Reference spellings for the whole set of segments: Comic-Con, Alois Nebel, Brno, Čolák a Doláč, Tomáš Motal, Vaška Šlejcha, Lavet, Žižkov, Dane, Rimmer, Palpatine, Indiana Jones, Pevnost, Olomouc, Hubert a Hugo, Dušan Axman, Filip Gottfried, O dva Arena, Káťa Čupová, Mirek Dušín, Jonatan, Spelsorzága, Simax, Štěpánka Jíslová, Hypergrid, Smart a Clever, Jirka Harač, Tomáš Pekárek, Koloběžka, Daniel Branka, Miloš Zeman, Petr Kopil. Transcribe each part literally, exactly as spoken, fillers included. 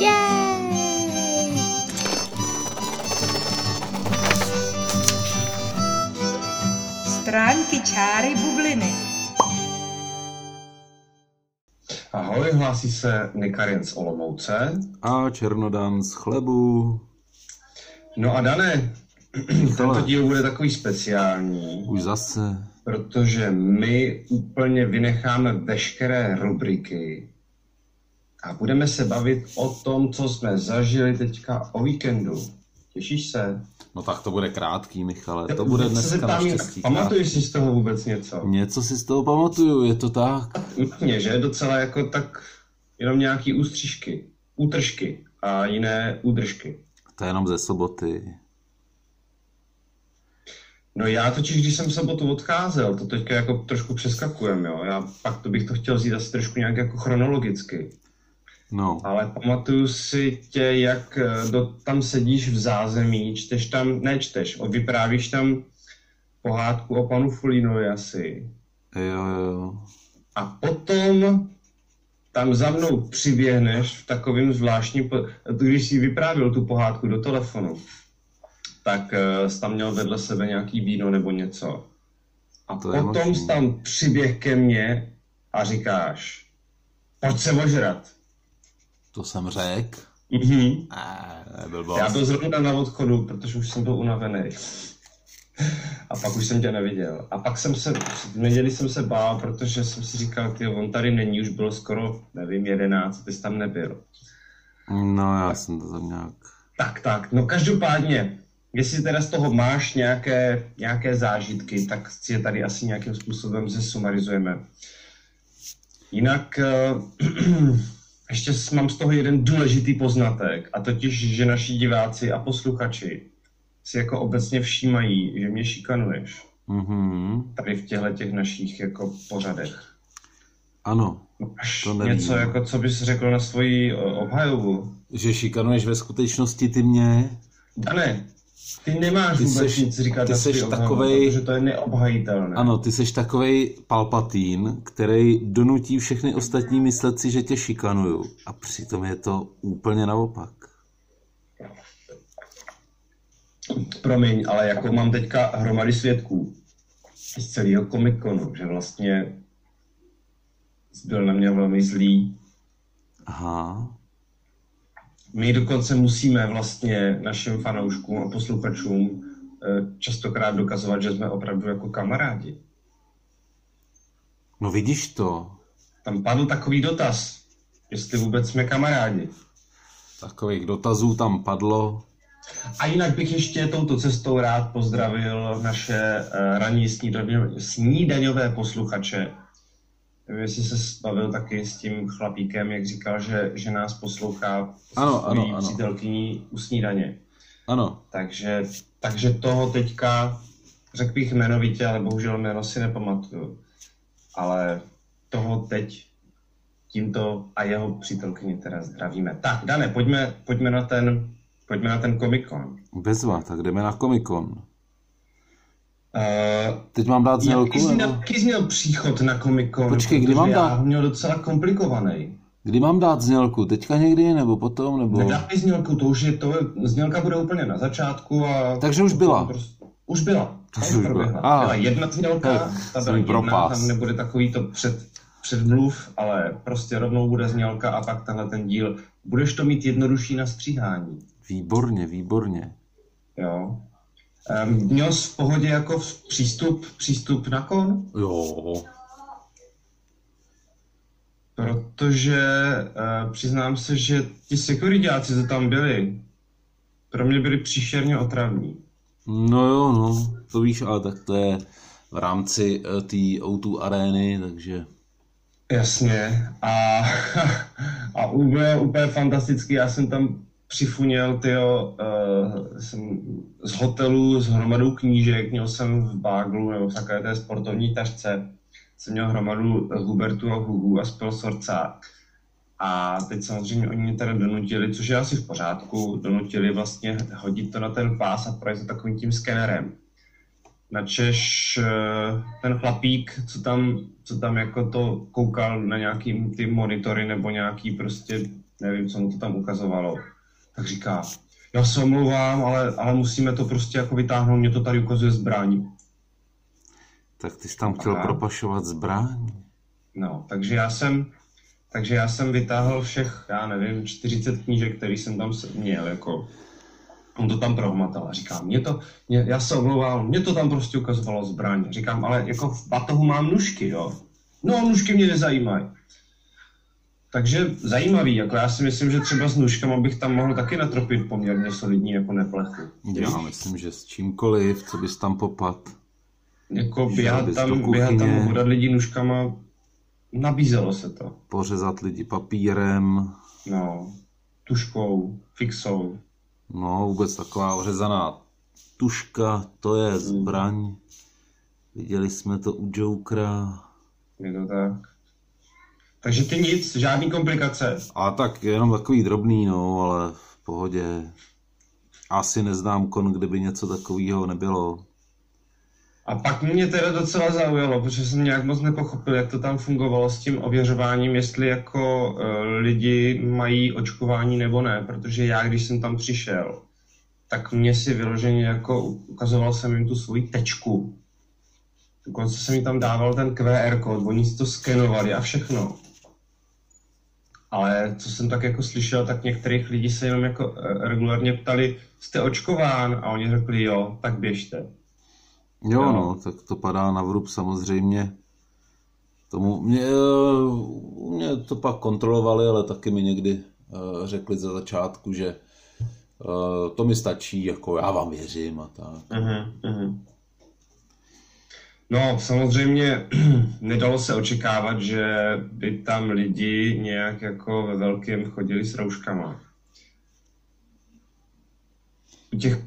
Yay! Stránky, čáry, bubliny. Ahoj, hlásí se Nikarjen z Olomouce. A Černodan z Chlebu. No a Dane, tento díl bude takový speciální. Už zase. Protože my úplně vynecháme veškeré rubriky a budeme se bavit o tom, co jsme zažili teďka o víkendu. Těšíš se? No tak to bude krátký, Michale. To bude dneska naštěstí. Pamatuješ si z toho vůbec něco? Něco si z toho pamatuju, je to tak. Mně, že? Docela jako tak jenom nějaký ústřižky, útržky a jiné údržky. To je jenom ze soboty. No já totiž, když jsem sobotu odcházel, to teďka jako trošku přeskakujem, jo. Já pak to bych to chtěl vzít asi trošku nějak jako chronologicky. No. Ale pamatuju si tě, jak do, tam sedíš v zázemí, čteš tam, nečteš, vyprávíš tam pohádku o panu Fulínovi asi. Jo, jo. A potom tam za mnou přiběhneš v takovým zvláštním, když jsi vyprávěl tu pohádku do telefonu, tak jsi tam měl vedle sebe nějaký víno nebo něco. A to potom jsi tam přiběh ke mně a říkáš, pojď se ožrat. To jsem řekl. Mm-hmm. Eee, Já byl zrovna na odchodu, protože už jsem byl unavený. A pak už jsem tě neviděl. A pak jsem se, v neděli jsem se bál, protože jsem si říkal, ty on tady není, už bylo skoro, nevím, jedenáct, ty jsi tam nebyl. No já tak, jsem to tam nějak... Tak, tak, no každopádně, jestli teda z toho máš nějaké, nějaké zážitky, tak si je tady asi nějakým způsobem zesumarizujeme. Jinak... Uh, Ještě mám z toho jeden důležitý poznatek, a totiž, že naši diváci a posluchači si jako obecně všímají, že mě šikanuješ. Mm-hmm. Tady v těchto těch našich jako pořadech. Ano. Až to nevím. Něco, jako, co bys řekl na svoji obhajovu. Že šikanuješ ve skutečnosti ty mě? Dane, ty nemáš ty vůbec seš, nic říkat ty na svoji obhajovu, takovej... protože to je neobhajitelné. Ano, ty seš takovej Palpatine, který donutí všechny ostatní myslet si, že tě šikanuju. A přitom je to úplně naopak. Promiň, ale jako mám teďka hromady svědků z celého Comic-Conu, že vlastně byl na mě velmi zlý. Aha. My dokonce musíme vlastně našim fanouškům a posluchačům častokrát dokazovat, že jsme opravdu jako kamarádi. No vidíš to. Tam padl takový dotaz, jestli vůbec jsme kamarádi. Takových dotazů tam padlo. A jinak bych ještě touto cestou rád pozdravil naše ranní snídaňové posluchače. Nevím, jestli se bavil taky s tím chlapíkem, jak říkal, že, že nás poslouchá svojí přítelkyní u snídaně. Ano. Takže, takže toho teďka, řekl bych jmenovitě, ale bohužel jméno si nepamatuju. Ale toho teď tímto a jeho přítelkyni teda zdravíme. Tak, Dane, pojďme, pojďme na ten, pojďme na ten Comic-Con. Bezva, tak jdeme na Comic-Con. Uh, Teď mám dát znělku? Jaký jsi měl příchod na Comic-Con? Počkej, kdy mám dát? Já měl docela komplikovaný. Kdy mám dát znělku? Teďka někdy? Nebo potom? Nebo... Nedá mi znělku, to už je to... Znělka bude úplně na začátku a... Takže už byla? Prostě... Už byla. Už byla. Byla. Ah. byla jedna znělka, tak, ta byla jedna, tam nebude takový to před, předmluv, ale prostě rovnou bude znělka a pak tenhle ten díl. Budeš to mít jednodušší na stříhání. Výborně, výborně. Jo. Měl jsi v pohodě jako přístup, přístup na kon? Jo. Protože eh, přiznám se, že ti sekuritáci, co tam byli, pro mě byli příšerně otravní. No jo, no, to víš, ale tak to je v rámci eh, té O dva arény, takže... Jasně. A, a úplně, úplně fantastický, já jsem tam... Přifuněl, tyjo, uh, jsem z hotelu s hromadou knížek, měl jsem v báglu nebo v takové té sportovní tašce, jsem měl hromadu Hubertu a Hugu a Spelsorza. A teď samozřejmě oni mě teda donutili, což je asi v pořádku, donutili vlastně hodit to na ten pás a projít to takovým tím skenerem. Načež uh, ten chlapík, co tam, co tam jako to koukal na nějaký ty monitory nebo nějaký prostě nevím, co mu to tam ukazovalo, tak říká, já se omlouvám, ale, ale musíme to prostě jako vytáhnout, mě to tady ukazuje zbraň. Tak ty jsi tam chtěl a... propašovat zbraň? No, takže já jsem, takže já jsem vytáhl všech, já nevím, čtyřicet knížek, které jsem tam měl, jako... On to tam prohmatal a říkám, mě to, mě, já se omlouvám, mě to tam prostě ukazovalo zbraň. Říkám, ale jako v batohu mám nůžky, jo. No, nůžky mě nezajímají. Takže zajímavý, jako já si myslím, že třeba s nůžkama bych tam mohl taky natropit poměrně solidní jako neplechu. Já myslím, že s čímkoliv, co bys tam popad. Jako běhat tam, běhat tam hodat lidi nůžkama, nabízelo se to. Pořezat lidi papírem. No, tuškou, fixou. No, vůbec taková ořezaná tuška, to je zbraň. Viděli jsme to u Jokera. Je to tak. Takže ty nic, žádný komplikace. A tak jenom takový drobný, no, ale v pohodě. Asi neznám kon, kdyby něco takového nebylo. A pak mě teda docela zaujalo, protože jsem nějak moc nepochopil, jak to tam fungovalo s tím ověřováním, jestli jako lidi mají očkování nebo ne, protože já, když jsem tam přišel, tak mě si vyloženě jako ukazoval jsem jim tu svoji tečku. Dokonce jsem jim tam dával ten Q R kód, oni si to skenovali a všechno. Ale co jsem tak jako slyšel, tak některých lidí se jenom jako regulárně ptali, jste očkován? A oni řekli jo, tak běžte. Jo, no. no, tak to padá na vrub samozřejmě. Tomu mě, mě to pak kontrolovali, ale taky mi někdy uh, řekli za začátku, že uh, to mi stačí, jako já vám věřím a tak. Uh-huh, uh-huh. No, samozřejmě nedalo se očekávat, že by tam lidi nějak jako ve velkém chodili s rouškama. Těch,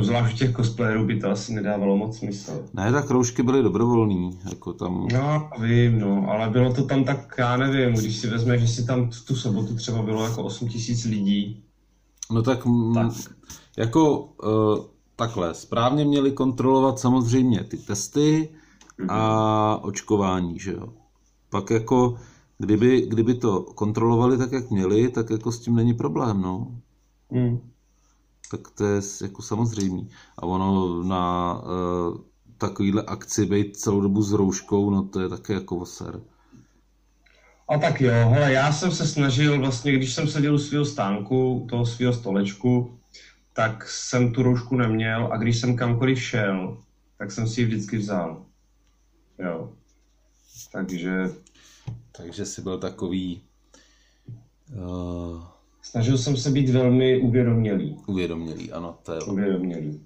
zvlášť těch cosplayerů by to asi nedávalo moc smysl. Ne, tak roušky byly dobrovolný, jako tam... No, vím, no, ale bylo to tam tak, já nevím, když si vezme, že si tam tu sobotu třeba bylo jako osm tisíc lidí. No tak, tak. jako uh, takhle, správně měli kontrolovat samozřejmě ty testy a očkování, že jo. Pak jako, kdyby, kdyby to kontrolovali tak, jak měli, tak jako s tím není problém, no. Mm. Tak to je jako samozřejmé. A ono na uh, takovýhle akci být celou dobu s rouškou, no to je také jako voser. A tak jo, hele, já jsem se snažil vlastně, když jsem seděl u svého stánku, toho svého stolečku, tak jsem tu roušku neměl a když jsem kamkoliv šel, tak jsem si ji vždycky vzal. Jo. Takže... Takže jsi byl takový... Uh... Snažil jsem se být velmi uvědomělý. Uvědomělý, ano, to je... Uvědomělý.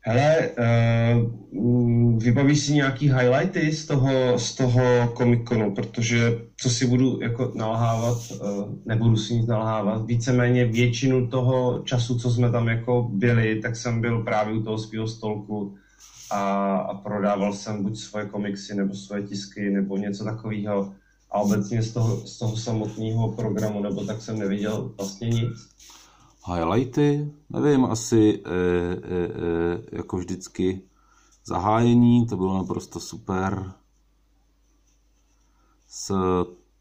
Hele, uh, vybavíš si nějaký highlighty z toho, z toho Comic-Conu, protože co si budu jako nalhávat, uh, nebudu si nic nalhávat, víceméně většinu toho času, co jsme tam jako byli, tak jsem byl právě u toho svého stolku a, a prodával jsem buď svoje komiksy, nebo svoje tisky, nebo něco takového. A obecně z toho, z toho samotného programu, nebo tak jsem neviděl vlastně nic. Highlighty? Nevím, asi e, e, e, jako vždycky zahájení, to bylo naprosto super. S,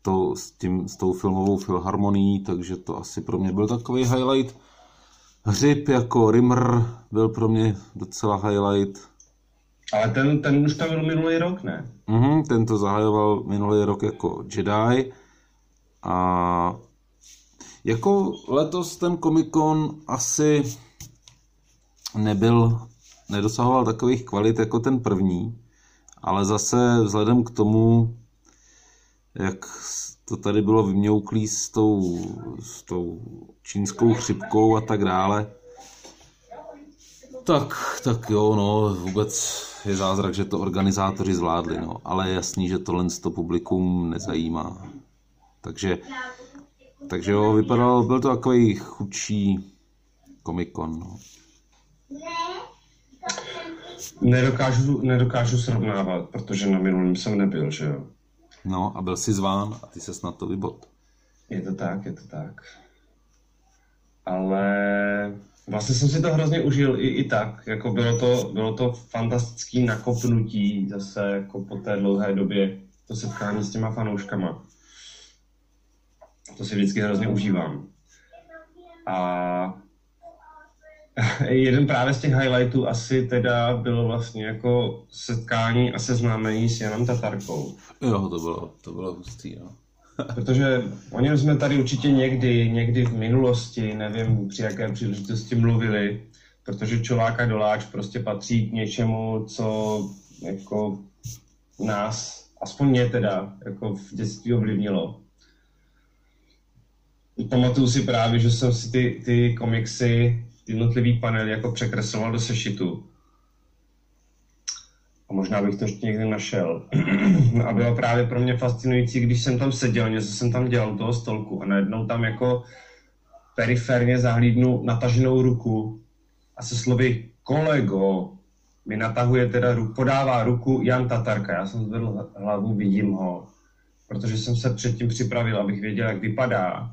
to, s, tím, s tou filmovou filharmonií, takže to asi pro mě byl takový highlight. Hřib jako Rimmer byl pro mě docela highlight. Ale ten, ten už tam byl minulý rok, ne? Mhm, ten to zahajoval minulý rok jako Jedi. A jako letos ten Comic-Con asi nebyl, nedosahoval takových kvalit jako ten první. Ale zase vzhledem k tomu, jak to tady bylo vymňouklý s tou, s tou čínskou chřipkou a tak dále, Tak, tak jo, no, vůbec je zázrak, že to organizátoři zvládli, no, ale je jasný, že tohle to publikum nezajímá. Takže, takže jo, vypadal, byl to takový chudší Comic-Con, no. Nedokážu, nedokážu srovnávat, protože na minulém jsem nebyl, že jo. No, a byl jsi zván a ty ses na to vybod. Je to tak, je to tak. Ale... Vlastně jsem si to hrozně užil i, i tak, jako bylo to, bylo to fantastické nakopnutí zase jako po té dlouhé době to setkání s těma fanouškama. To si vždycky hrozně užívám. A jeden právě z těch highlightů asi teda bylo vlastně jako setkání a seznámení s Janem Tatarkou. Jo, to bylo, to bylo hustý, jo. Protože o něm jsme tady určitě někdy, někdy v minulosti, nevím při jaké příležitosti mluvili, protože Čolák a Doláč prostě patří k něčemu, co jako nás, aspoň mě teda, jako v dětství ovlivnilo. Pamatuju si právě, že jsem si ty, ty komiksy, ty jednotlivý panely jako překresloval do sešitu. A možná bych to ještě někdy našel. A bylo právě pro mě fascinující, když jsem tam seděl, něco jsem tam dělal toho stolku a najednou tam jako periferně zahlídnu nataženou ruku a se slovy kolego mi natahuje teda ruku, podává ruku Jan Tatarka. Já jsem zvedl hlavu, vidím ho, protože jsem se předtím připravil, abych věděl, jak vypadá.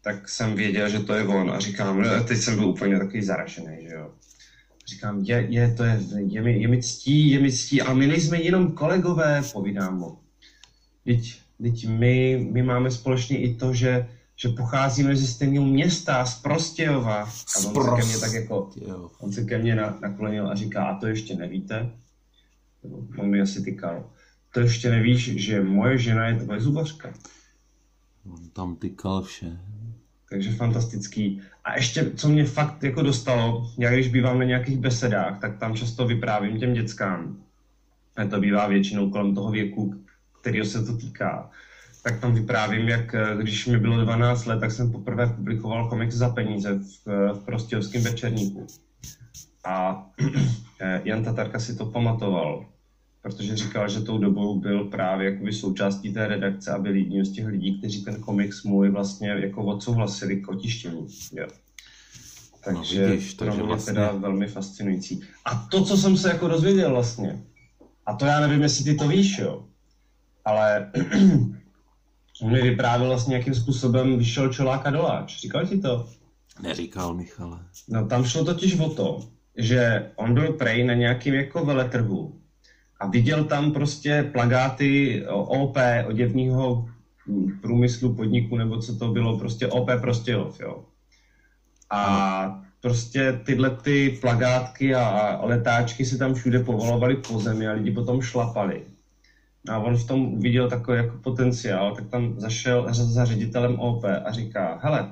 Tak jsem věděl, že to je on a říkám, teď jsem byl úplně takový zaražený, že jo. Říkám, je, je, to je, je, mi, je mi ctí, je mi ctí, ale my nejsme jenom kolegové, povídám mu. Teď, teď my, my máme společně i to, že, že pocházíme ze stejného města, z Prostějova. A on se ke mně tak jako, on se ke mně naklonil a říká, a to ještě nevíte? On mi asi tykal. To ještě nevíš, že moje žena je tvoje zubařka. On tam tykal vše. Takže fantastický. A ještě, co mě fakt jako dostalo, já když bývám na nějakých besedách, tak tam často vyprávím těm dětskám, a to bývá většinou kolem toho věku, kterého se to týká, tak tam vyprávím, jak když mi bylo dvanáct let, tak jsem poprvé publikoval komiks za peníze v, v Prostějovském večerníku. A Jan Tatarka si to pamatoval, protože říkal, že tou dobou byl právě jakoby součástí té redakce a byl jedním z těch lidí, kteří ten komiks můj vlastně jako odsouhlasili k otištění. Jo. Takže no, vidíš, to je vlastně teda velmi fascinující. A to, co jsem se jako dozvěděl vlastně, a to já nevím, jestli ty to víš, jo, ale on mi vyprávěl vlastně, jakým způsobem vyšel Čolák a Doláč. Říkal ti to? Neříkal, Michale. No tam šlo totiž o to, že on byl prej na nějakým jako veletrhu, a viděl tam prostě plakáty O P, oděvního průmyslu, podniku, nebo co to bylo, prostě O P Prostějov, jo. A prostě tyhle ty plakátky a letáčky se tam všude povalovaly po zemi a lidi potom šlapali. A on v tom viděl takový jako potenciál, tak tam zašel za ředitelem O P a říká, hele,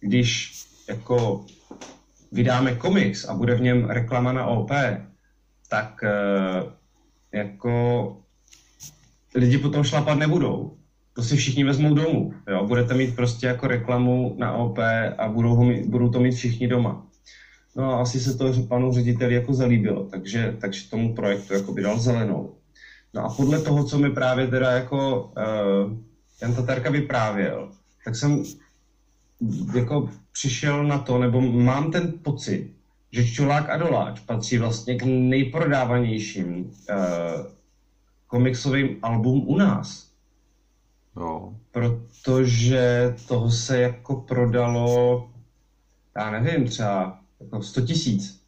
když jako vydáme komiks a bude v něm reklama na O P, tak jako lidi potom šlapat nebudou. To si všichni vezmou domů. Jo? Budete mít prostě jako reklamu na O P a budou, ho mít, budou to mít všichni doma. No a asi se to panu řediteli jako zalíbilo, takže, takže tomu projektu jako by dal zelenou. No a podle toho, co mi právě teda jako uh, Jan Tatarka vyprávěl, tak jsem jako přišel na to, nebo mám ten pocit, že Čolák a Doláč patří vlastně k nejprodávanějším uh, komiksovým album u nás. No. Protože toho se jako prodalo, já nevím, třeba jako sto tisíc.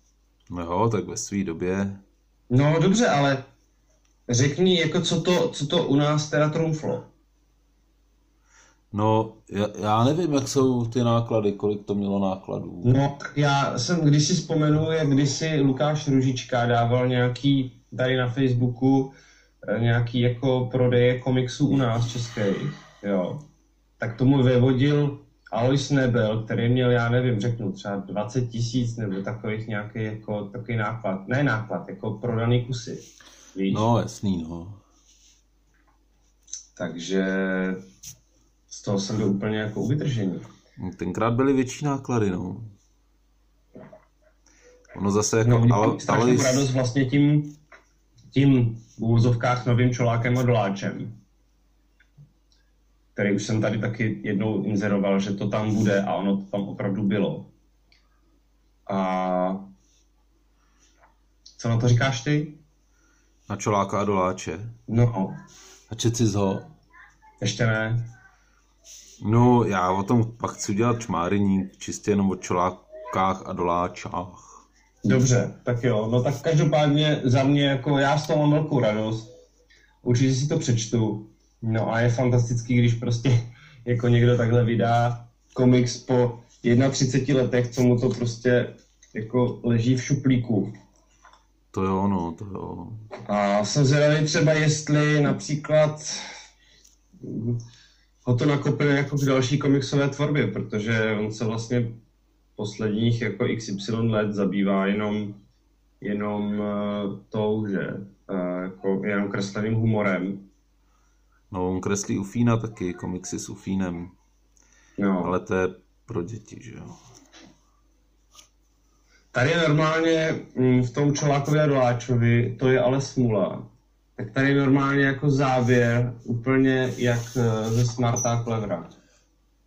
No, tak ve své době. No dobře, ale řekni, jako co to, co to u nás teda trumflo. No, já, já nevím, jak jsou ty náklady, kolik to mělo nákladů. No, já jsem když si vzpomenu, jak kdysi Lukáš Ružička dával nějaký, tady na Facebooku, nějaký jako prodeje komiksů u nás českých, jo. Tak tomu vyvodil Alois Nebel, který měl, já nevím, řeknu třeba dvacet tisíc nebo takových nějaký jako takový náklad, ne náklad, jako prodaný kusy, víš? No, jasný, no. Takže z toho jsem byl úplně jako uvytržený. Tenkrát byly větší náklady, no. Ono zase jako... No, ale, strašnou ale... radost vlastně tím, tím v úvozovkách novým Čolákem a Doláčem, který už jsem tady taky jednou inzeroval, že to tam bude a ono to tam opravdu bylo. A... Co na to říkáš ty? Na Čoláka a Doláče? No. A četci ho? Ještě ne. No, já o tom pak chci udělat čmáryník, čistě jenom o Čolákách a Doláčách. Dobře, tak jo, no tak každopádně za mě, jako já z toho mám velkou radost, určitě si to přečtu, no a je fantastický, když prostě jako někdo takhle vydá komiks po třiceti jednou letech, co mu to prostě jako leží v šuplíku. To jo, no, to jo. A jsem zvědavý třeba, jestli například ho to nakopne jako v další komiksové tvorbě, protože on se vlastně posledních jako iks ypsilon let zabývá jenom, jenom tou, že jako jenom kresleným humorem. No, on kreslí Ufína taky, komiksy s Ufínem, no. Ale to je pro děti, že jo. Tady je normálně v tom Čolákovi a Doláčovi, to je ale smula. Tak tady je normálně jako závěr, úplně jak ze Smarta a Clevera.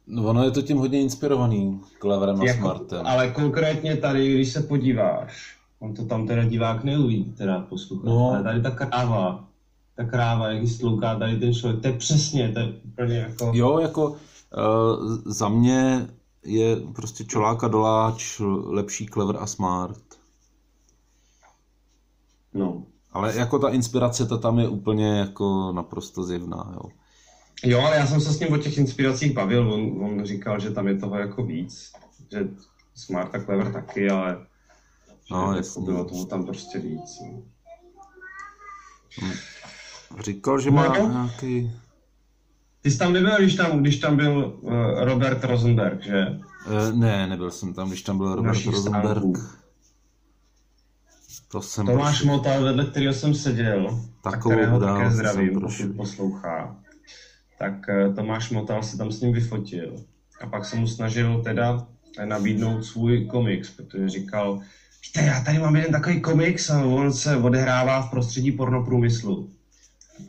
No, ono je to tím hodně inspirovaný Cleverem a jako, Smartem. Ale konkrétně tady, když se podíváš, on to tam teda divák neuvidí, teda posluchač, no. Ale tady ta kráva, ta kráva, jak ji slouká tady ten člověk, to je přesně, to je úplně jako... Jo, jako uh, za mě... je prostě Čolák a Doláč lepší Clever a Smart. No. Ale jako ta inspirace, ta tam je úplně jako naprosto zjevná, jo. Jo, ale já jsem se s ním o těch inspiracích bavil, on, on říkal, že tam je toho jako víc, že Smart a Clever taky, ale no, jako bylo toho tam prostě víc. No. Říkal, že má no. nějaký... Ty jsi tam nebyl, když tam, když tam byl uh, Robert Rosenberg, že? Uh, ne, nebyl jsem tam, když tam byl Robert Našich Rosenberg. To jsem Tomáš prošel. Motal, vedle kterého jsem seděl, takovou kterého také zdravím, pokud poslouchá. Tak uh, Tomáš Motal se tam s ním vyfotil. A pak se mu snažil teda nabídnout svůj komiks, protože říkal, víte, já tady mám jeden takový komiks a on se odehrává v prostředí pornoprůmyslu.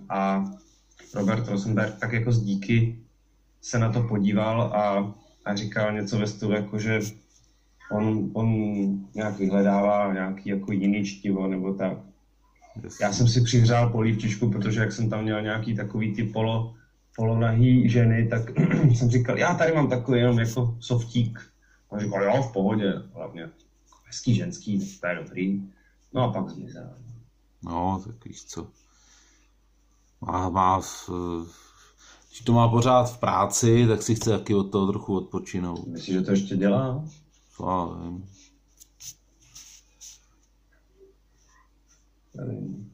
A Robert Rosenberg tak jako z díky se na to podíval a, a říkal něco ve stylu, jako že on, on nějak vyhledává nějaký jako jiný čtivo nebo tak. Já jsem si přihřál polívčičku, protože jak jsem tam měl nějaký takový ty polo, polonahý ženy, tak jsem říkal, já tady mám takový jenom jako softík. A říkal, jo, v pohodě, hlavně hezký ženský, to je dobrý. No a pak zmizel. No, tak víš co. Má, má, když to má pořád v práci, tak si chce taky od toho trochu odpočinout. Myslíš, že to ještě dělá? Já vím.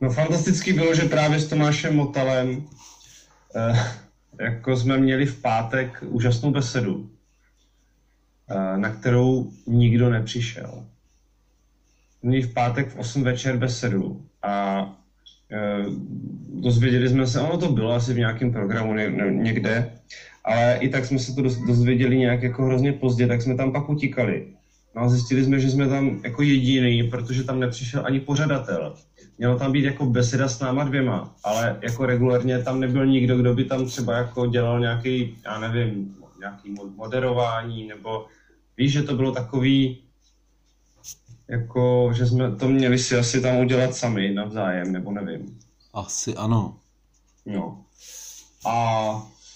No fantastický bylo, že právě s Tomášem Motalem eh, jako jsme měli v pátek úžasnou besedu, eh, na kterou nikdo nepřišel. Měli v pátek v osm večer besedu a dozvěděli jsme se, ono to bylo asi v nějakém programu někde, ale i tak jsme se to dozvěděli nějak jako hrozně pozdě, tak jsme tam pak utíkali. No a zjistili jsme, že jsme tam jako jediný, protože tam nepřišel ani pořadatel. Mělo tam být jako beseda s náma dvěma, ale jako regulérně tam nebyl nikdo, kdo by tam třeba jako dělal nějaký, já nevím, nějaký moderování, nebo víš, že to bylo takový, jako, že jsme to měli si asi tam udělat sami navzájem, nebo nevím. Asi ano. No. A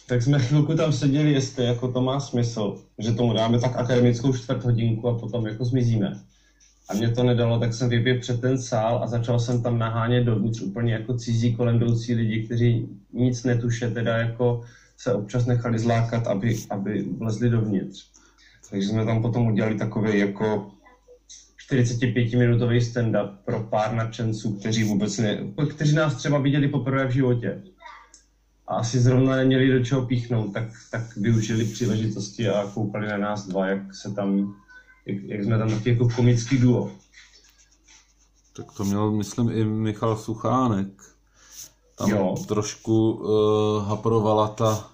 tak jsme chvilku tam seděli, jestli jako to má smysl, že tomu dáme tak akademickou čtvrt hodinku a potom jako zmizíme. A mě to nedalo, tak jsem vyběhl před ten sál a začal jsem tam nahánět dovnitř úplně jako cizí kolem jdoucí lidi, kteří nic netuše, teda jako se občas nechali zlákat, aby, aby vlezli dovnitř. Takže jsme tam potom udělali takový jako čtyřicetipětiminutový stand-up pro pár nadšenců, kteří vůbec ne, kteří nás třeba viděli poprvé v životě a asi zrovna neměli do čeho píchnout, tak, tak využili příležitosti a koukali na nás dva, jak se tam, jak, jak jsme tam taky jako komický duo. Tak to měl, myslím, i Michal Suchánek. Tam jo. Trošku uh, haprovala ta...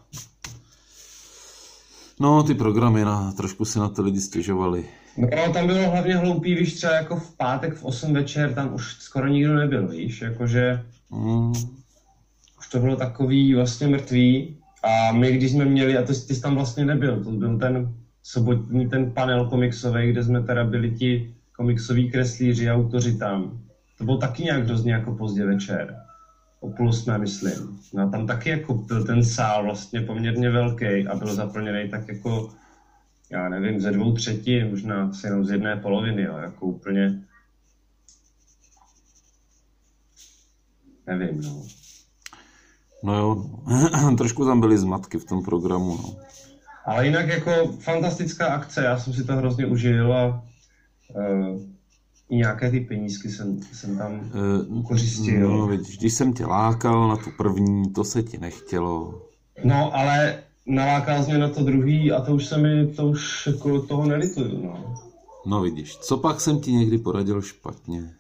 No, ty programy, na, trošku si na ty lidi stěžovali. No, tam bylo hlavně hloupý, víš, třeba jako v pátek v osm večer, tam už skoro nikdo nebyl, víš, jakože mm. už to bylo takový vlastně mrtvý a my, když jsme měli, a to ty jsi tam vlastně nebyl, to byl ten sobotní, ten panel komiksový, kde jsme teda byli ti komiksoví kreslíři, autoři tam, to bylo taky nějak hrozně jako pozdě večer, o půl osmé, myslím, no a tam taky jako byl ten sál vlastně poměrně velký a byl zaplněný tak jako já nevím, ze dvou třetin, možná asi jenom z jedné poloviny, jo, jako úplně, nevím, no. No jo, trošku tam byly zmatky v tom programu. No. Ale jinak jako fantastická akce, já jsem si to hrozně užil a uh, i nějaké ty penízky jsem, jsem tam ukořistil. Uh, no, vidíš, když jsem tě lákal na tu první, to se ti nechtělo. No, ale nalákal jsi mě na to druhý a to už se mi, to už jako toho nelituju, no. No vidíš, co pak jsem ti někdy poradil špatně?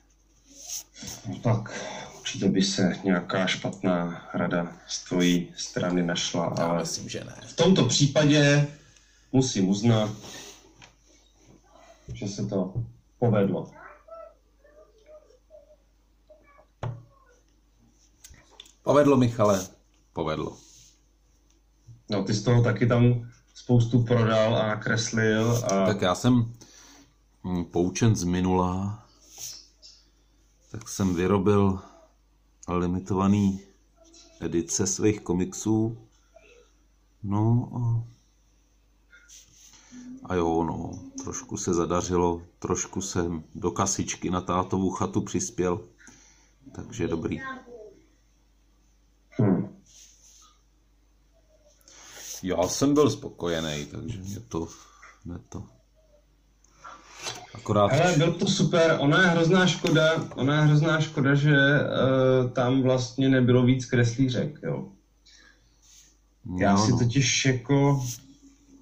No tak, určitě by se nějaká špatná rada z tvojí strany našla, ale já myslím, že ne. V tomto případě musím uznat, že se to povedlo. Povedlo, Michale, povedlo. No, ty jsi toho taky tam spoustu prodal a nakreslil a... Tak já jsem poučen z minula, tak jsem vyrobil limitovaný edice svých komiksů. No a... a jo, no, trošku se zadařilo, trošku jsem do kasičky na tátovu chatu přispěl, takže dobrý. Hmm. Já jsem byl spokojený, takže mě to, mě to. Akorát... Hele, byl to super, ona je hrozná škoda, ona je hrozná škoda, že uh, tam vlastně nebylo víc kreslířek, jo. No, já si totiž jako,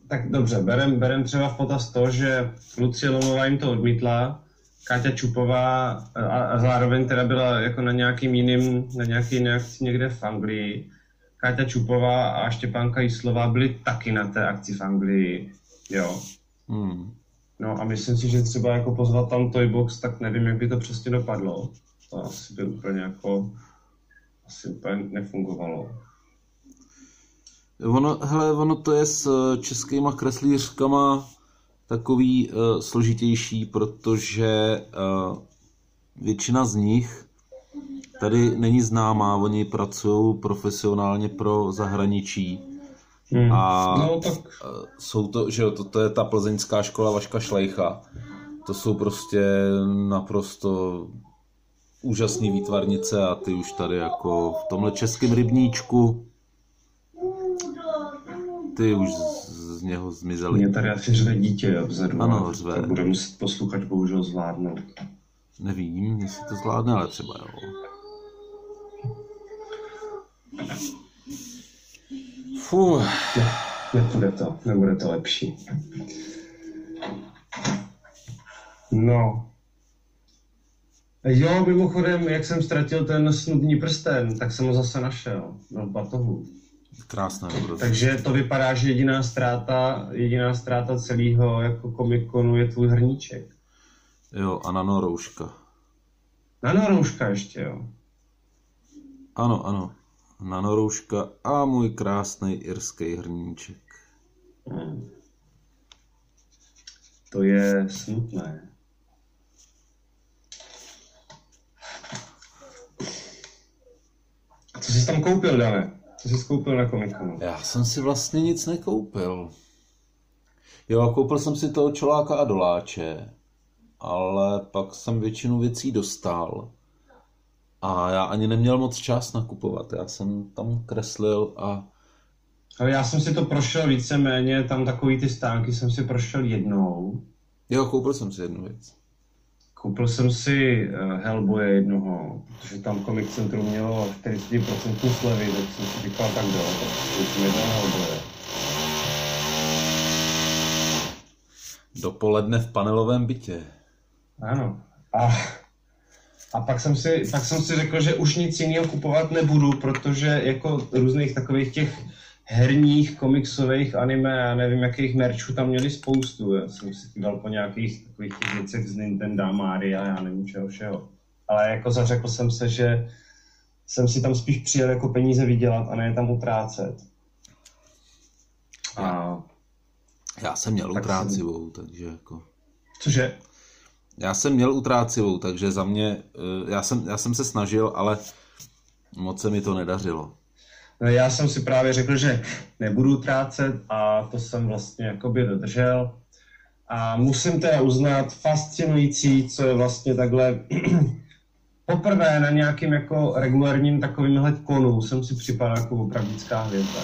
tak dobře, berem, berem třeba v potaz to, že Lucie Lomová jim to odmítla, Káťa Čupová a, a zároveň teda byla jako na nějakým jiným, na nějaký jiné akci někde v Anglii. Káťa Čupová a Štěpánka Jíslová byly taky na té akci v Anglii, jo. Hmm. No a myslím si, že třeba jako pozvat tam Toybox, tak nevím, jak by to přesně dopadlo. To asi by úplně jako, asi úplně nefungovalo. Ono, hele, ono to je s českýma kreslířkama takový uh, složitější, protože uh, většina z nich tady není známá, oni pracují profesionálně pro zahraničí. Hmm. A no, tak... jsou to, že jo, to, to je ta plzeňská škola Vaška Šlejcha. To jsou prostě naprosto úžasný výtvarnice a ty už tady jako v tomhle českém rybníčku, ty už z, z něho zmizeli. Mě tady asi řve dítě vzadu, ano, řve. To bude muset posluchač bohužel zvládnout. Nevím, jestli to zvládne, ale třeba jo. Fuh. Ne, nebude to, nebude to lepší. No. Jo, mimochodem, jak jsem ztratil ten snudní prsten, tak jsem ho zase našel. Byl v batohu. Krásná dobrost. Takže to vypadá, že jediná ztráta, jediná ztráta celého jako Comic-Conu je tvůj hrníček. Jo, a nanorouška. Nanorouška ještě, jo. Ano, ano. Nanorouška a můj krásný irský hrníček. Hmm. To je smutné. Co jsi tam koupil, Dane? Co jsi koupil na Comic-Conu? Já jsem si vlastně nic nekoupil. Jo, koupil jsem si toho Čoláka a Doláče, ale pak jsem většinu věcí dostal. A já ani neměl moc čas nakupovat, já jsem tam kreslil a... Ale já jsem si to prošel víceméně, tam takový ty stánky jsem si prošel jednou. Jo, koupil jsem si jednu věc. Koupil jsem si uh, Hellboye jednoho, protože tam Comic Centrum mělo čtyřicet procent slevy, tak jsem si říkal tak dole, tak jsem jeden Hellboye. Dopoledne v panelovém bytě. Ano. A... A pak jsem, si, pak jsem si řekl, že už nic jiného kupovat nebudu, protože jako různých takových těch herních, komiksových, anime, já nevím, jakých merchů tam měli spoustu. Já jsem si dal po nějakých takových těch věcech z Nintendo, Maria, já nevím čeho všeho. Ale jako zařekl jsem se, že jsem si tam spíš přijel jako peníze vydělat a ne tam utrácet. A... Já jsem měl tak utrácivou, jsem... takže jako... Cože? Já jsem měl utrácivou, takže za mě, já jsem, já jsem se snažil, ale moc se mi to nedařilo. No, já jsem si právě řekl, že nebudu utrácet a to jsem vlastně jakoby dodržel. A musím teda uznat fascinující, co je vlastně takhle poprvé na nějakým jako regulárním takovýmhle konu jsem si připadal jako opravdická hvězda.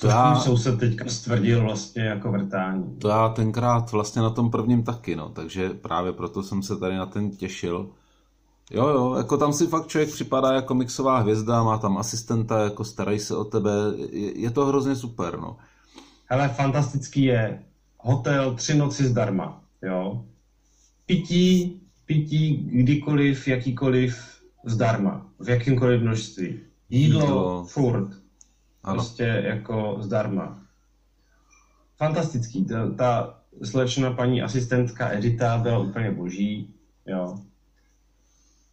To já... soused teďka stvrdil vlastně jako vrtání. To já tenkrát vlastně na tom prvním taky, no, takže právě proto jsem se tady na ten těšil. Jo, jo, jako tam si fakt člověk připadá jako mixová hvězda, má tam asistenta, jako starají se o tebe, je, je to hrozně super, no. Hele, fantastický je hotel, tři noci zdarma, jo. Pití, pití kdykoliv, jakýkoliv zdarma, v jakýmkoliv množství. Jídlo, Jídlo. furt. Ano. Prostě jako zdarma. Fantastický. Ta, ta slečna paní asistentka Edita byla úplně boží, jo.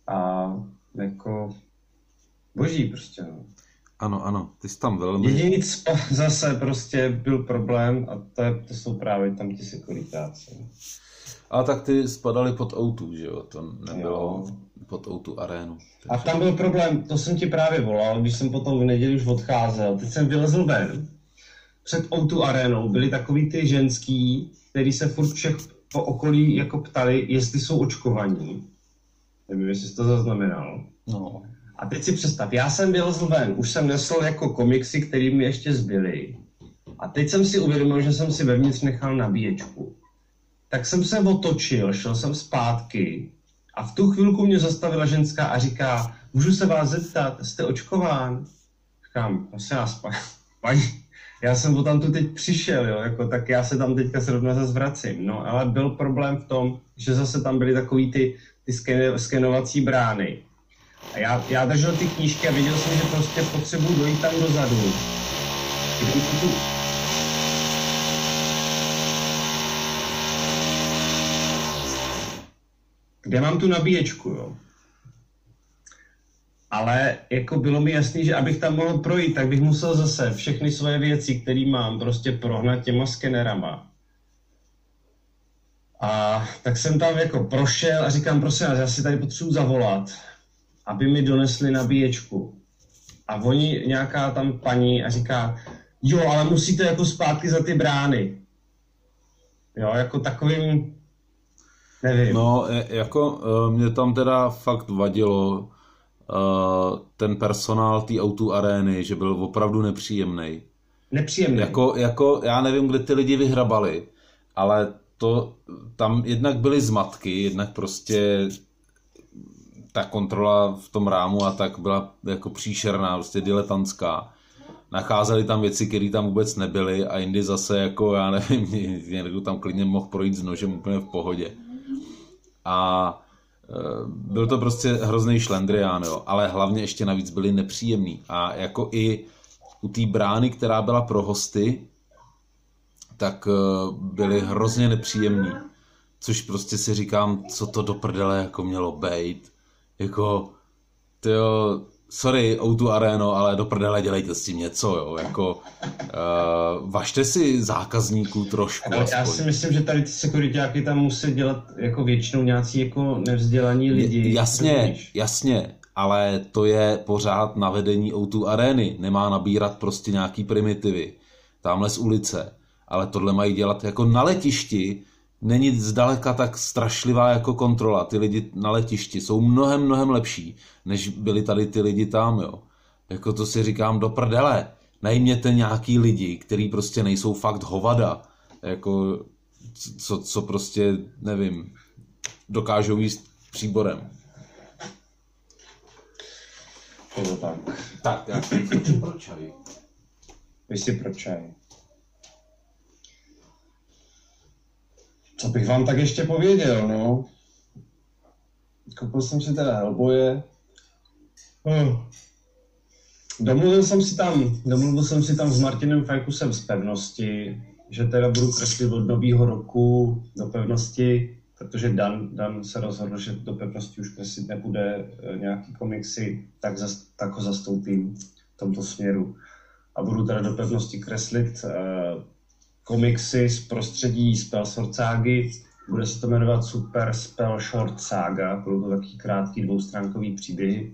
A jako boží prostě, no. Ano, ano, ty jsi tam velmi... Jediný, co zase prostě byl problém, a to, je, to jsou právě tam ti sekuritáci. A tak ty spadali pod O dva, že jo? To nebylo jo. Pod O dva arénu. Takže... A tam byl problém, to jsem ti právě volal, když jsem potom v neděli už odcházel. Teď jsem vylezl ven. Před O dva arénou byly takový ty ženský, který se furt všech po okolí jako ptali, jestli jsou očkovaní. Nevím, jestli jsi to zaznamenal. No. A teď si představ, já jsem vylezl ven, už jsem nesl jako komiksy, který mi ještě zbyly. A teď jsem si uvědomil, že jsem si vevnitř nechal nabíječku. Tak jsem se otočil, šel jsem zpátky a v tu chvilku mě zastavila ženská a říká, můžu se vás zeptat, jste očkován? Říkám, no se nás, paní, já jsem o tamtu teď přišel, jo, jako, tak já se tam teďka zrovna zase vracím. No, ale byl problém v tom, že zase tam byly takový ty, ty skenovací brány. A já, já držel ty knížky a věděl jsem, že prostě potřebuji dojít tam dozadu. Kde mám tu nabíječku, jo. Ale jako bylo mi jasný, že abych tam mohl projít, tak bych musel zase všechny svoje věci, které mám, prostě prohnat těma skenerama. A tak jsem tam jako prošel a říkám, prosím vás, já si tady potřebuji zavolat, aby mi donesli nabíječku. A oni, nějaká tam paní a říká, jo, ale musíte jako zpátky za ty brány. Jo, jako takovým... Nevím. No, jako mě tam teda fakt vadilo ten personál té O dva arény, že byl opravdu nepříjemný. Nepříjemný. Jako, jako, já nevím, kde ty lidi vyhrabali, ale to, tam jednak byly zmatky, jednak prostě ta kontrola v tom rámu a tak byla jako příšerná, prostě diletantská. Nacházeli tam věci, které tam vůbec nebyly a jindy zase jako, já nevím, někdo tam klidně mohl projít s nožem úplně v pohodě. A byl to prostě hrozný šlendrián, jo, ale hlavně ještě navíc byli nepříjemný. A jako i u té brány, která byla pro hosty, tak byli hrozně nepříjemní. Což prostě si říkám, co to do prdele jako mělo bejt. Jako, tyjo, sorry, O dva Areno, ale do prdele dělejte s tím něco, jo, jako uh, važte si zákazníků trošku. Ale já si myslím, že tady ty sekuritáky tam musí dělat jako většinou nějací jako nevzdělaní lidi. Jasně, jasně, ale to je pořád na vedení O dva Areny, nemá nabírat prostě nějaký primitivy, tamhle z ulice, ale tohle mají dělat jako na letišti, není zdaleka tak strašlivá jako kontrola. Ty lidi na letišti jsou mnohem, mnohem lepší, než byli tady ty lidi tam, jo. Jako to si říkám, do prdele, najměte nějaký lidi, který prostě nejsou fakt hovada, jako co, co prostě, nevím, dokážou jíst příborem. To tak. Tak, já si pro čaj. Vy si pro čaj. Co bych vám tak ještě pověděl, no. Koupil jsem si teda Hellboye. Hmm. Domluvil jsem si tam, domluvil jsem si tam s Martinem Fajkusem z Pevnosti, že teda budu kreslit od novýho roku do Pevnosti, protože Dan, Dan se rozhodl, že do Pevnosti už kreslit nebude nějaký komiksy, tak, zas, tak ho zastoupím v tomto směru. A budu teda do Pevnosti kreslit uh, komiksy z prostředí Spelsorzágy, bude se to jmenovat Super Spelsorzága, budou to taky krátký dvoustránkový příběhy.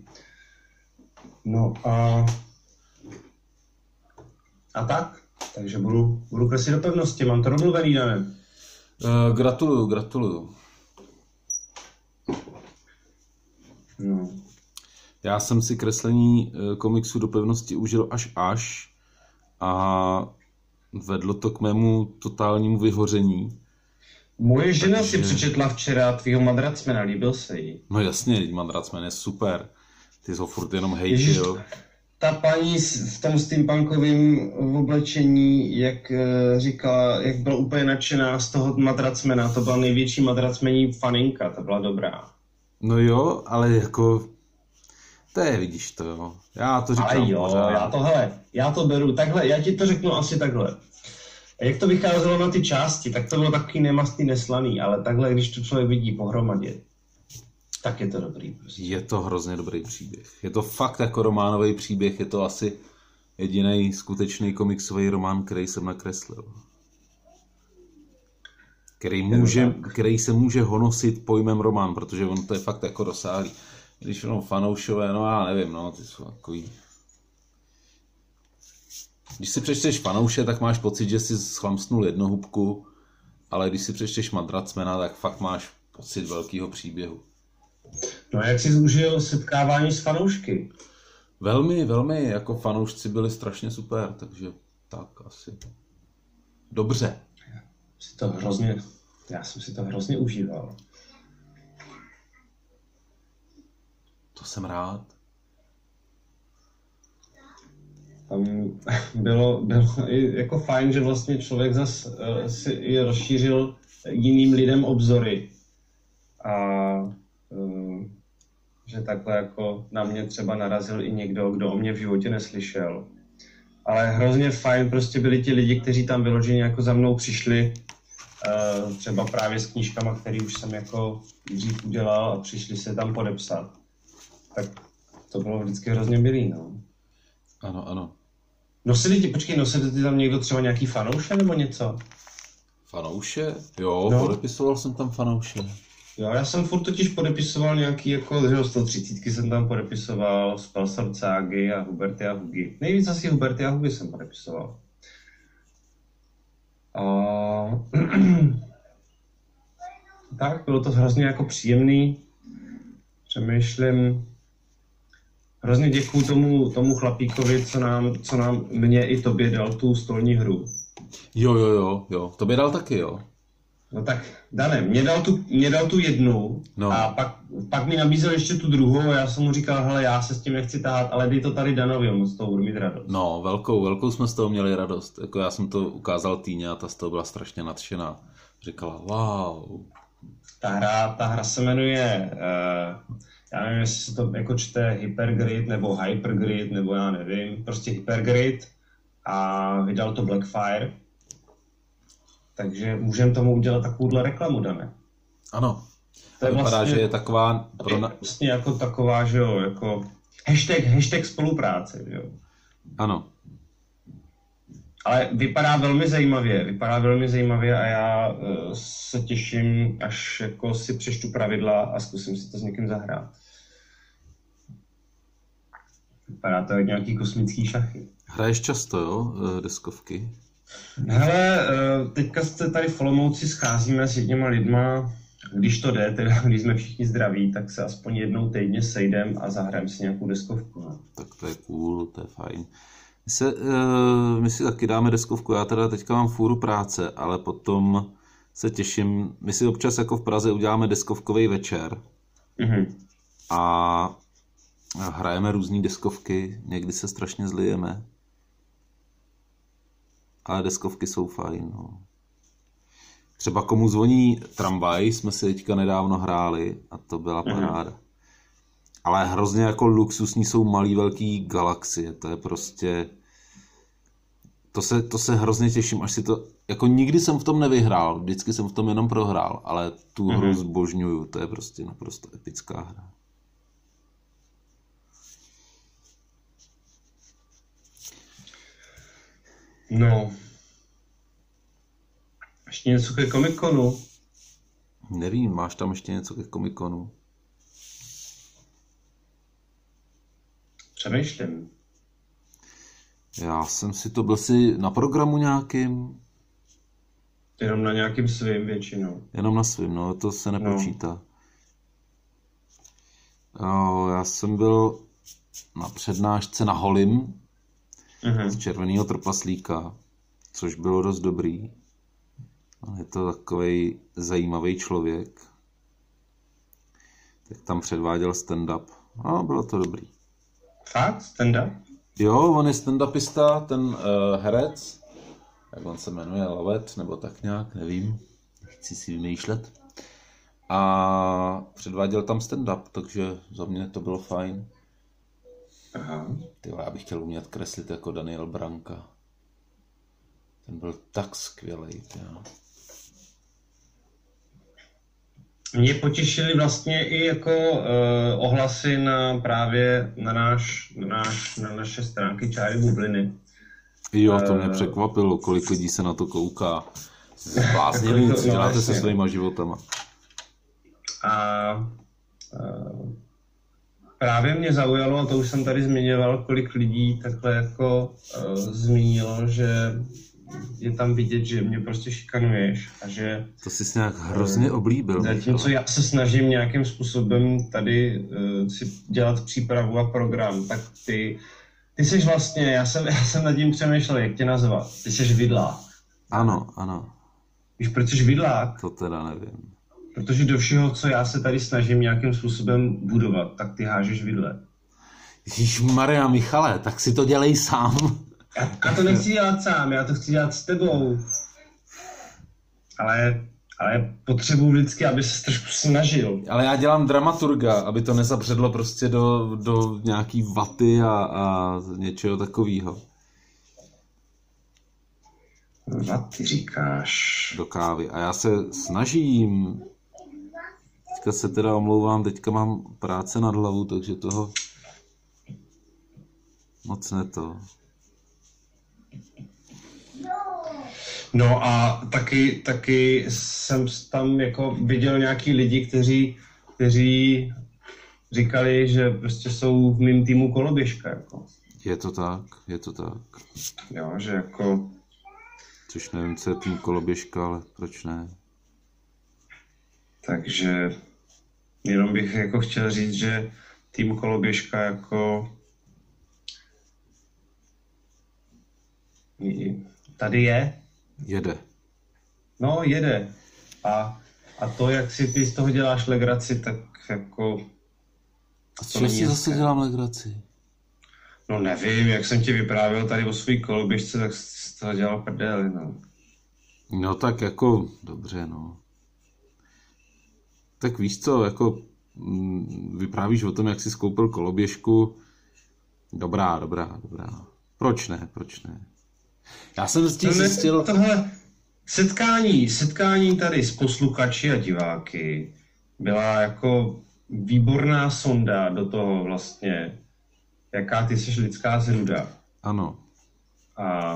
No a... A tak, takže budu, budu kreslit do Pevnosti, mám to domluvený, ne? Uh, gratuluju, gratuluju. No. Já jsem si kreslení komiksu do pevnosti užil až až a vedlo to k mému totálnímu vyhoření. Moje žena Takže... si přečetla včera tvýho Madracmena, líbil se jí. No jasně, Madracmen je super. Ty jsi ho furt jenom hejti, jo. Ta paní v tom steampunkovém oblečení, jak říkala, jak byla úplně nadšená z toho Madracmena, to byla největší Madracmení faninka, ta byla dobrá. No jo, ale jako... To je, vidíš to, jo. Já to říkám Ale jo, pořád. já to, hele, já to beru takhle, já ti to řeknu asi takhle. Jak to vycházelo na ty části, tak to bylo takový nemastný, neslaný, ale takhle, když to člověk vidí pohromadě, tak je to dobrý. Prostě. Je to hrozně dobrý příběh. Je to fakt jako románový příběh, je to asi jediný skutečný komiksový román, který jsem nakreslil. Který, může, který se může honosit pojmem román, protože on to je fakt jako rozsáhlý. Když ono fanoušové, no já nevím, no, ty jsou takový. Když si přečteš fanouše, tak máš pocit, že jsi schlamsnul jednohubku, ale když si přečteš Madracmena, tak fakt máš pocit velkého příběhu. No a jak jsi zúžil setkávání s fanoušky? Velmi, velmi, jako fanoušci byli strašně super, takže tak asi. Dobře. Si to hrozně, já jsem si to hrozně užíval. To jsem rád. Tam bylo, bylo i jako fajn, že vlastně člověk zase uh, si rozšířil jiným lidem obzory. A uh, že takhle jako na mě třeba narazil i někdo, kdo o mě v životě neslyšel. Ale hrozně fajn prostě byli ti lidi, kteří tam vyloženě jako za mnou přišli. Uh, třeba právě s knížkama, který už jsem jako dřív udělal a přišli se tam podepsat. Tak to bylo vždycky hrozně milý, no. Ano, ano. Nosili ti, počkej, nosili ti tam někdo třeba nějaký fanouše nebo něco? Fanouše? Jo, no. Podepisoval jsem tam fanouše. Jo, já jsem furt totiž podepisoval nějaký, jako sto třicet jsem tam podepisoval, Spelsorzágy a Huberty a Hugy. Nejvíc asi Huberty a Hugy jsem podepisoval. A... tak, bylo to hrozně jako příjemný. Přemýšlím, hrozně děkuju tomu, tomu chlapíkovi, co nám, co nám, mě i tobě dal tu stolní hru. Jo, jo, jo, jo, tobě dal taky, jo. No tak, Dane, mě dal tu, mě dal tu jednu no. a pak, pak mi nabízel ještě tu druhou a já jsem mu říkal, hele, já se s tím nechci tahat, ale dej to tady Danovi, on z toho bude mít radost. No, velkou, velkou jsme z toho měli radost, jako já jsem to ukázal Týně a ta z toho byla strašně nadšená. Říkala, wow. Ta hra, ta hra se jmenuje, uh, já nevím, jestli se to jako čte Hypergrid nebo Hypergrid, nebo já nevím, prostě Hypergrid a vydal to Blackfire. Takže můžeme tomu udělat takovouhle reklamu, Dane. Ano, to je vypadá, vlastně, že je taková... Pro... Je vlastně jako taková, že jo, jako hashtag, hashtag spolupráce, jo. Ano. Ale vypadá velmi zajímavě, vypadá velmi zajímavě a já se těším, až jako si přečtu pravidla a zkusím si to s někým zahrát. Vypadá to jak nějaký kosmický šachy. Hraješ často, jo, deskovky? Hele, teďka se tady v Olomouci scházíme s jedněma lidma, když to jde, teda když jsme všichni zdraví, tak se aspoň jednou týdně sejdem a zahrajeme si nějakou deskovku. Ne? Tak to je cool, to je fajn. My, se, my si taky dáme deskovku, já teda teďka mám fůru práce, ale potom se těším, my si občas jako v Praze uděláme deskovkový večer mm-hmm. a hrajeme různý deskovky, někdy se strašně zlijeme, ale deskovky jsou fajn. No. Třeba komu zvoní tramvaj, jsme si teďka nedávno hráli a to byla paráda. Mm-hmm. Ale hrozně jako luxusní jsou malý velký galaxie, to je prostě, to se, to se hrozně těším, až si to, jako nikdy jsem v tom nevyhrál, vždycky jsem v tom jenom prohrál, ale tu mm-hmm. hru zbožňuju, to je prostě naprosto epická hra. No, ještě něco ke Comic-Conu? Nevím, máš tam ještě něco ke Comic-Conu? Přemýšlím. Já jsem si to byl si na programu nějakým. Jenom na nějakým svým většinou. Jenom na svým, no, to se nepočítá. No. Já jsem byl na přednášce na Holim uh-huh. z Červeného trpaslíka, což bylo dost dobrý. Je to takovej zajímavý člověk. Tak tam předváděl stand-up. No, bylo to dobrý. Fakt? Stand-up? Jo, on je stand-upista, ten uh, herec. Jak on se jmenuje, Lavet, nebo tak nějak, nevím. Chci si vymýšlet. A předváděl tam stand-up, takže za mě to bylo fajn. Aha. Tyhle, já bych chtěl umět kreslit jako Daniel Branka. Ten byl tak skvělej. Těla. Mě potěšily vlastně i jako eh, ohlasy na právě na, náš, na, náš, na naše stránky Čáry bubliny. Jo, to mě překvapilo, kolik lidí se na to kouká. Zbláznělí, co děláte se svýma životama. A, a právě mě zaujalo, a to už jsem tady zmiňoval, kolik lidí takhle jako uh, zmínilo, že je tam vidět, že mě prostě šikanuješ a že... To jsi nějak hrozně uh, oblíbil. Zatímco já se snažím nějakým způsobem tady uh, si dělat přípravu a program, tak ty... Ty jsi vlastně, já jsem, já jsem nad tím přemýšlel, jak tě nazvat. Ty jsi vidlák. Ano, ano. Víš, proč jsi vidlák? To teda nevím. Protože do všeho, co já se tady snažím nějakým způsobem budovat, tak ty hážeš vidle. Ježišmarja, Michale, tak si to dělej sám. Já, já to nechci dělat sám, já to chci dělat s tebou. Ale, ale potřebuji vždycky, aby se trošku snažil. Ale já dělám dramaturga, aby to nezabředlo prostě do, do nějaký vaty a, a něčeho takového. Vaty říkáš? Do kávy. A já se snažím. Teďka se teda omlouvám, teďka mám práce nad hlavou, takže toho moc ne to. No a taky, taky jsem tam jako viděl nějaký lidi, kteří, kteří říkali, že prostě jsou v mým týmu Koloběžka. Jako. Je to tak, je to tak. Jo, že jako... Což nevím, co je tým Koloběžka, ale proč ne? Takže jenom bych jako chtěl říct, že tým Koloběžka jako... Tady je. Jede. No, jede. A, a to, jak si ty z toho děláš legraci, tak jako... A co si zase dělám legraci? No nevím, jak jsem ti vyprávěl tady o své koloběžce, tak z toho dělal prdeli, no. No tak jako, dobře, no. Tak víš co, jako vyprávíš o tom, jak jsi skoupil koloběžku. Dobrá, dobrá, dobrá. Proč ne, proč ne? Já jsem s tím zjistil... Tohle setkání, setkání tady s posluchači a diváky byla jako výborná sonda do toho vlastně, jaká ty jsi lidská zrůda. Ano. A...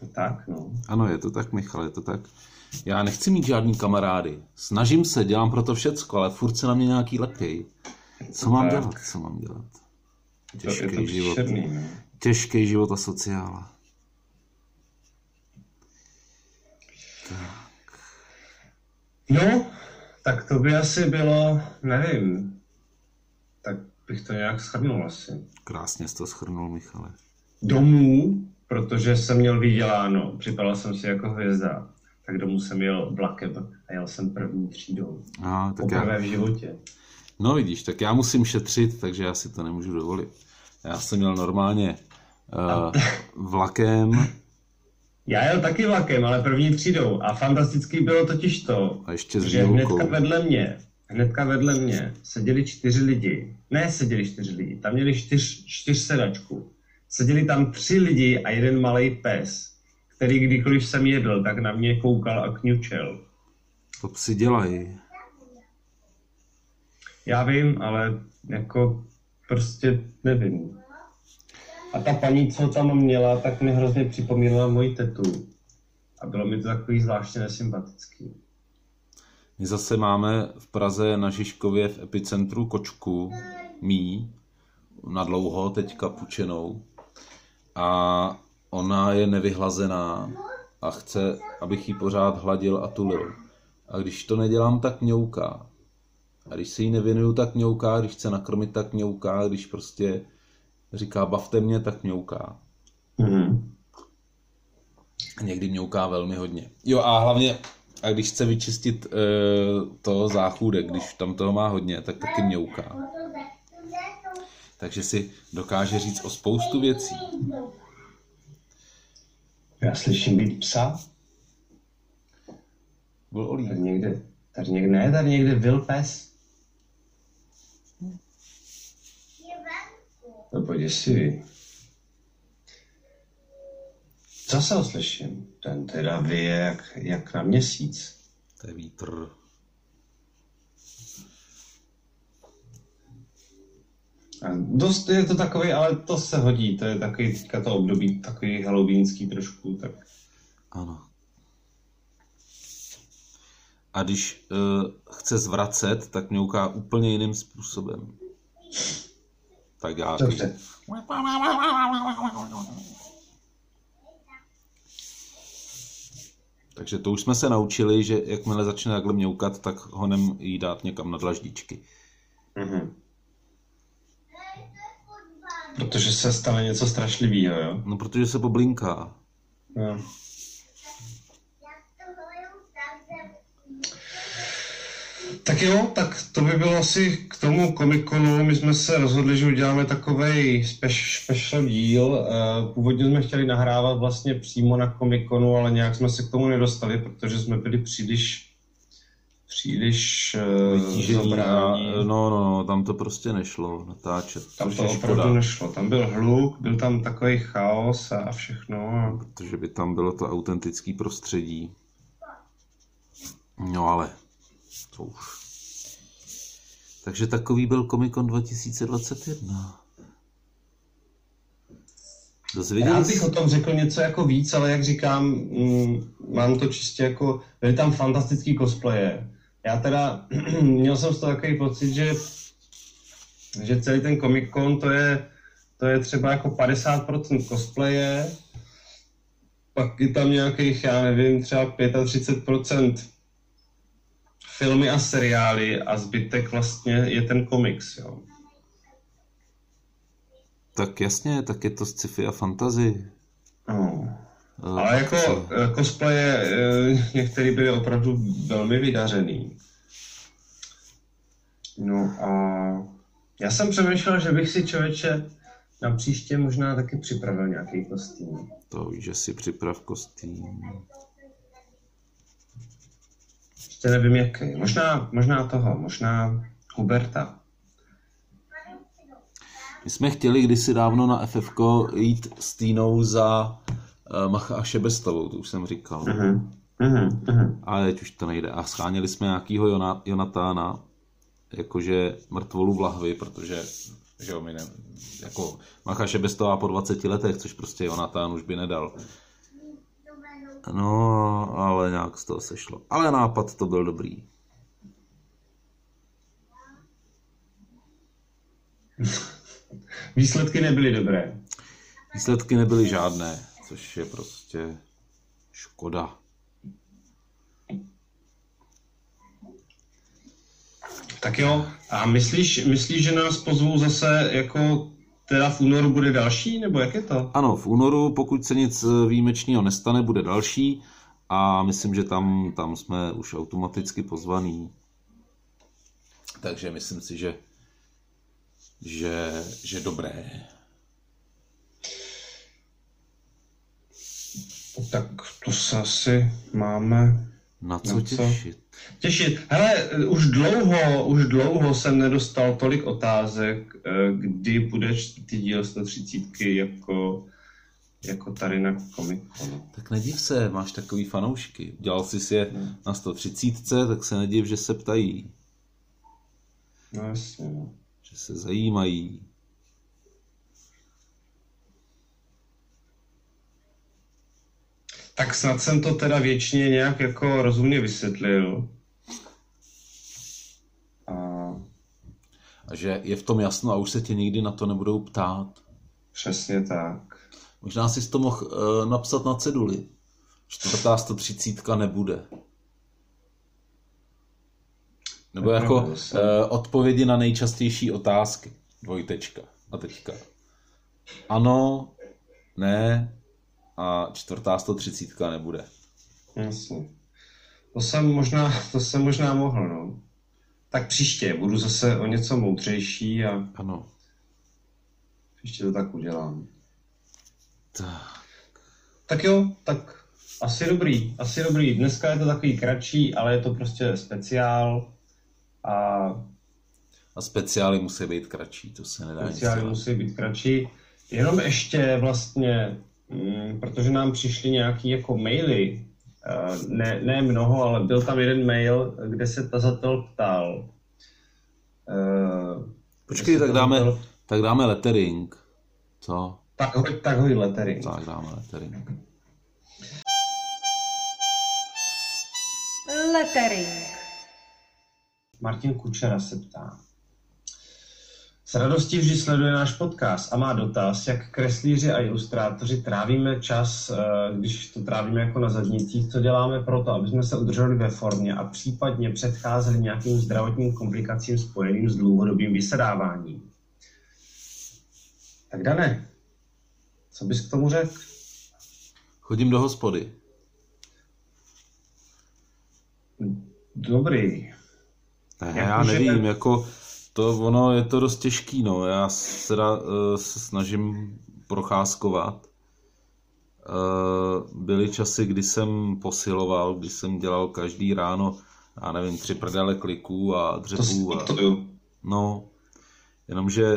To tak, no. Ano, je to tak, Michal, je to tak. Já nechci mít žádný kamarády. Snažím se, dělám pro to všecko, ale furt se na mě nějaký lepěj. Co mám dělat, co mám dělat? Těžký život. Těžký život a sociála. Tak. No, tak to by asi bylo, nevím, tak bych to nějak shrnul asi. Krásně jsi to shrnul, Michale. Domů, protože jsem měl vyděláno, připadal jsem si jako hvězda, tak domů jsem jel vlakem a jel jsem první třídou. Aha, tak poprvé já... v životě. No vidíš, tak já musím šetřit, takže já si to nemůžu dovolit. Já jsem měl normálně uh, vlakem. Já jel taky vlakem, ale první třídou. A fantastický bylo totiž to, a ještě že hnedka vedle mě, hnedka vedle mě seděli čtyři lidi. Ne, seděli čtyři lidi, tam měli čtyř, čtyř sedačku. Seděli tam tři lidi a jeden malej pes, který kdykoliv jsem jedl, tak na mě koukal a kňučel. To psi dělají. Já vím, ale jako... Prostě nevím. A ta paní, co tam měla, tak mi hrozně připomínala moji tetu. A bylo mi to takový zvláštně nesympatický. My zase máme v Praze na Žižkově v epicentru kočku mí, na dlouho teďka pučenou. A ona je nevyhlazená a chce, abych ji pořád hladil a tulil. A když to nedělám, tak mňouká. A když se jí nevěnuju, tak mňouká, když chce nakrmit, tak mňouká, když prostě říká bavte mě, tak mňouká. Mm-hmm. Někdy mňouká velmi hodně. Jo a hlavně, a když chce vyčistit e, toho záchůdek, když tam toho má hodně, tak taky mňouká. Takže si dokáže říct o spoustu věcí. Já slyším být psa. Byl Olí. Tady někde, tady někde, ne, tady někde byl pes. To bude děsivý. Co se oslyším? Ten teda vyje jak, jak na měsíc. To je vítr. A dost je to takový, ale to se hodí, to je takový teďka to období, takový halloweenský trošku, tak... Ano. A když uh, chce zvracet, tak mňouká úplně jiným způsobem. Tak já... Dobře. Takže to už jsme se naučili, že jakmile začne takhle mňoukat, tak honem jí dát někam na dlaždičky. Mhm. Protože se stane něco strašlivého, jo? No, protože se poblinká. No. Tak jo, tak to by bylo asi k tomu Comic-Conu. My jsme se rozhodli, že uděláme takovej special díl. Původně jsme chtěli nahrávat vlastně přímo na Comic-Conu, ale nějak jsme se k tomu nedostali, protože jsme byli příliš... Příliš uh, dobrá. No, no, no, tam to prostě nešlo natáčet. Tam to opravdu škoda. Nešlo. Tam byl hluk, byl tam takový chaos a všechno. Protože by tam bylo to autentické prostředí. No ale, to už. Takže takový byl Comic-Con dva tisíce dvacet jedna. Dozvěděl Já bych jsi... o tom řekl něco jako víc, ale jak říkám, mm, mám to čistě jako... Byly tam fantastický cosplaye. Já teda měl jsem z toho takový pocit, že, že celý ten Comic-Con to je, to je třeba jako padesát procent cosplaye, pak je tam nějakých, já nevím, třeba třicet pět procent filmy a seriály a zbytek vlastně je ten komiks, jo. Tak jasně, tak je to sci-fi a fantasy. No. Uh, ale jako co? Cosplaye některé byly opravdu velmi vydařený. No a já jsem přemýšlel, že bych si člověče na příště možná taky připravil nějaký kostým. To víš, že si připrav kostým. Ještě nevím jaký. Možná, možná toho, možná Huberta. My jsme chtěli kdysi dávno na F F ko jít s Týnou za uh, Macha a Šebestovou, to už jsem říkal. Uh-huh. Uh-huh. Uh-huh. Ale teď už to nejde. A scháněli jsme nějakýho Jona, Jonatána, jakože mrtvolu v lahvi, protože že jo, my ne, jako Macha Šebestová po dvaceti letech, což prostě Jonatán už by nedal. No, ale nějak z toho sešlo. Ale nápad to byl dobrý. Výsledky nebyly dobré. Výsledky nebyly žádné, což je prostě škoda. Tak jo, a myslíš, myslíš, že nás pozvou zase jako teda v únoru bude další, nebo jak je to? Ano, v únoru, pokud se nic výjimečného nestane, bude další a myslím, že tam, tam jsme už automaticky pozvaní. Takže myslím si, že Že, že dobré. Tak to se asi máme na co, na co těšit. Těšit. Hele, už dlouho, už dlouho jsem nedostal tolik otázek, kdy budeš ty díl sto třicet jako, jako tady na Comic-Conu. Tak nediv se, máš takový fanoušky. Dělal jsi je ne. na sto třicet, tak se nediv, že se ptají. No jasně, no. Že se zajímají. Tak snad jsem to teda věčně nějak jako rozumně vysvětlil. A, a že je v tom jasno a už se tě nikdy na to nebudou ptát. Přesně tak. Možná jsi to mohl e, napsat na ceduli. čtvrtá sto třicítka nebude. Nebo jako uh, odpovědi na nejčastější otázky. Dvojtečka. A teďka. Ano, ne a čtvrtá sto třicítka nebude. Jasně. To jsem možná, to jsem možná mohl, no. Tak příště budu zase o něco moudřejší a ano. Příště to tak udělám. Tak. Tak jo, tak asi dobrý, asi dobrý. Dneska je to takový kratší, ale je to prostě speciál a... A speciály musí být kratší, to se nedá nic. Speciály musí být kratší. Jenom ještě vlastně, m, protože nám přišly nějaký jako maily, ne, ne mnoho, ale byl tam jeden mail, kde se tazatel ptal. Počkej, tak dáme, ptal... tak dáme lettering, co? Tak hoď, tak hoď lettering. Tak dáme lettering. Lettering. Martin Kučera se ptá. S radostí vždy sleduje náš podcast a má dotaz, jak kreslíři a ilustrátoři trávíme čas, když to trávíme jako na zadnicích, co děláme pro to, aby jsme se udrželi ve formě a případně předcházeli nějakým zdravotním komplikacím spojeným s dlouhodobým vysedáváním. Tak Dane, co bys k tomu řekl? Chodím do hospody. Dobrý. Ne, já nevím, ne... jako... To ono je to dost těžký, no. Já se, se snažím procházkovat. Byly časy, kdy jsem posiloval, kdy jsem dělal každý ráno, já nevím, tři prdele kliků a dřepů. A... No, jenomže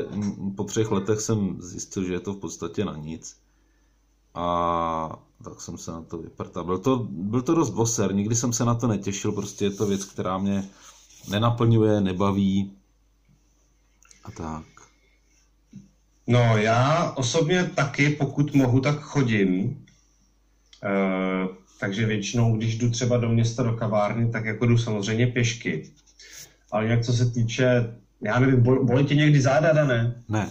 po třech letech jsem zjistil, že je to v podstatě na nic. A tak jsem se na to vyprtal. Byl to, byl to dost boser, nikdy jsem se na to netěšil, prostě je to věc, která mě nenaplňuje, nebaví. A tak. No já osobně taky, pokud mohu, tak chodím. E, takže většinou, když jdu třeba do města, do kavárny, tak jako jdu samozřejmě pěšky. Ale jak co se týče, já nevím, bol, bolí tě někdy záda, Dané? Ne.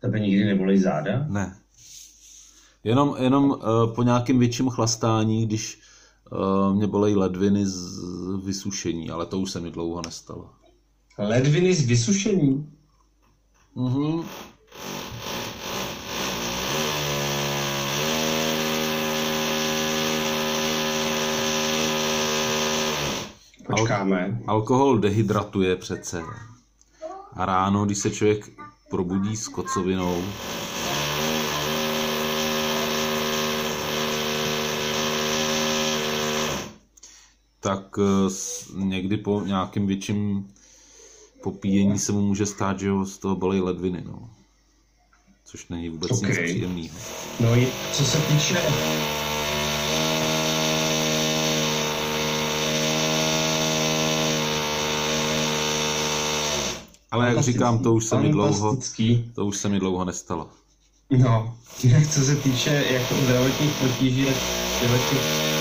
Tebe nikdy nebolí záda? Ne. Jenom, jenom e, po nějakém větším chlastání, když e, mě bolejí ledviny z vysušení, ale to už se mi dlouho nestalo. Ledviny z vysušení. Uhum. Počkáme. Al- alkohol dehydratuje přece. A ráno, když se člověk probudí s kocovinou... tak někdy po nějakým větším... popíjení se mu může stát, že ho z toho bolí ledviny, no. Což není vůbec okay. Nic příjemného. No co se týče... Ale jak říkám, to už se mi dlouho, to už se mi dlouho nestalo. No, jinak co se týče jako zdravotních potíží, zdravotních...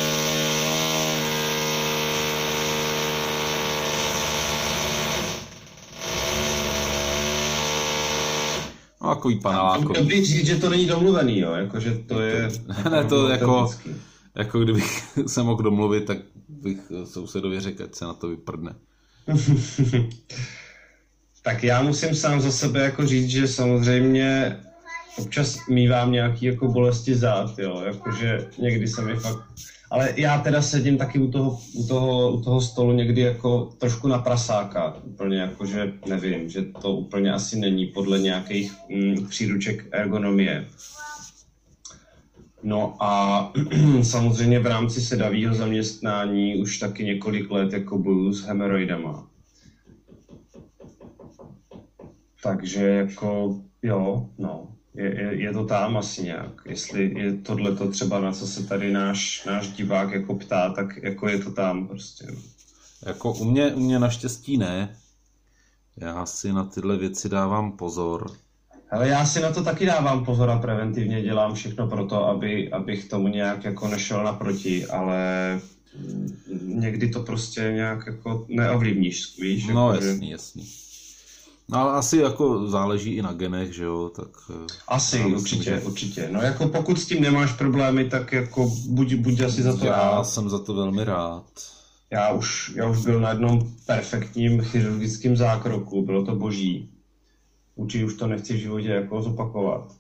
Takový panelákový. Chtěl bych říct, že to není domluvený, jo, jakože to je... Ne, to jako, jako kdybych se mohl domluvit, tak bych sousedovi řekl, ať se na to vyprdne. Tak já musím sám za sebe jako říct, že samozřejmě občas mívám nějaký jako bolesti zad, jo, jakože někdy se mi fakt... Ale já teda sedím taky u toho, u toho, u toho stolu někdy jako trošku na prasáka, úplně jakože nevím, že to úplně asi není podle nějakých mm, příruček ergonomie. No a samozřejmě v rámci sedavého zaměstnání už taky několik let jako bojuju s hemeroidama. Takže jako jo, no. Je, je, je to tam asi nějak, jestli je tohleto třeba, na co se tady náš, náš divák jako ptá, tak jako je to tam prostě. Jako u mě, u mě naštěstí ne, já si na tyhle věci dávám pozor. Ale já si na to taky dávám pozor a preventivně dělám všechno pro to, aby, abych tomu nějak jako nešel naproti, ale někdy to prostě nějak jako neovlivníš, víš? No jako, jasný, že... jasný. No ale asi jako záleží i na genech, že jo, tak... Asi, no, určitě, myslím, že... určitě. No jako pokud s tím nemáš problémy, tak jako buď, buď asi za to já rád. Já jsem za to velmi rád. Já už, já už byl na jednom perfektním chirurgickém zákroku, bylo to boží. Určitě už to nechci v životě jako zopakovat.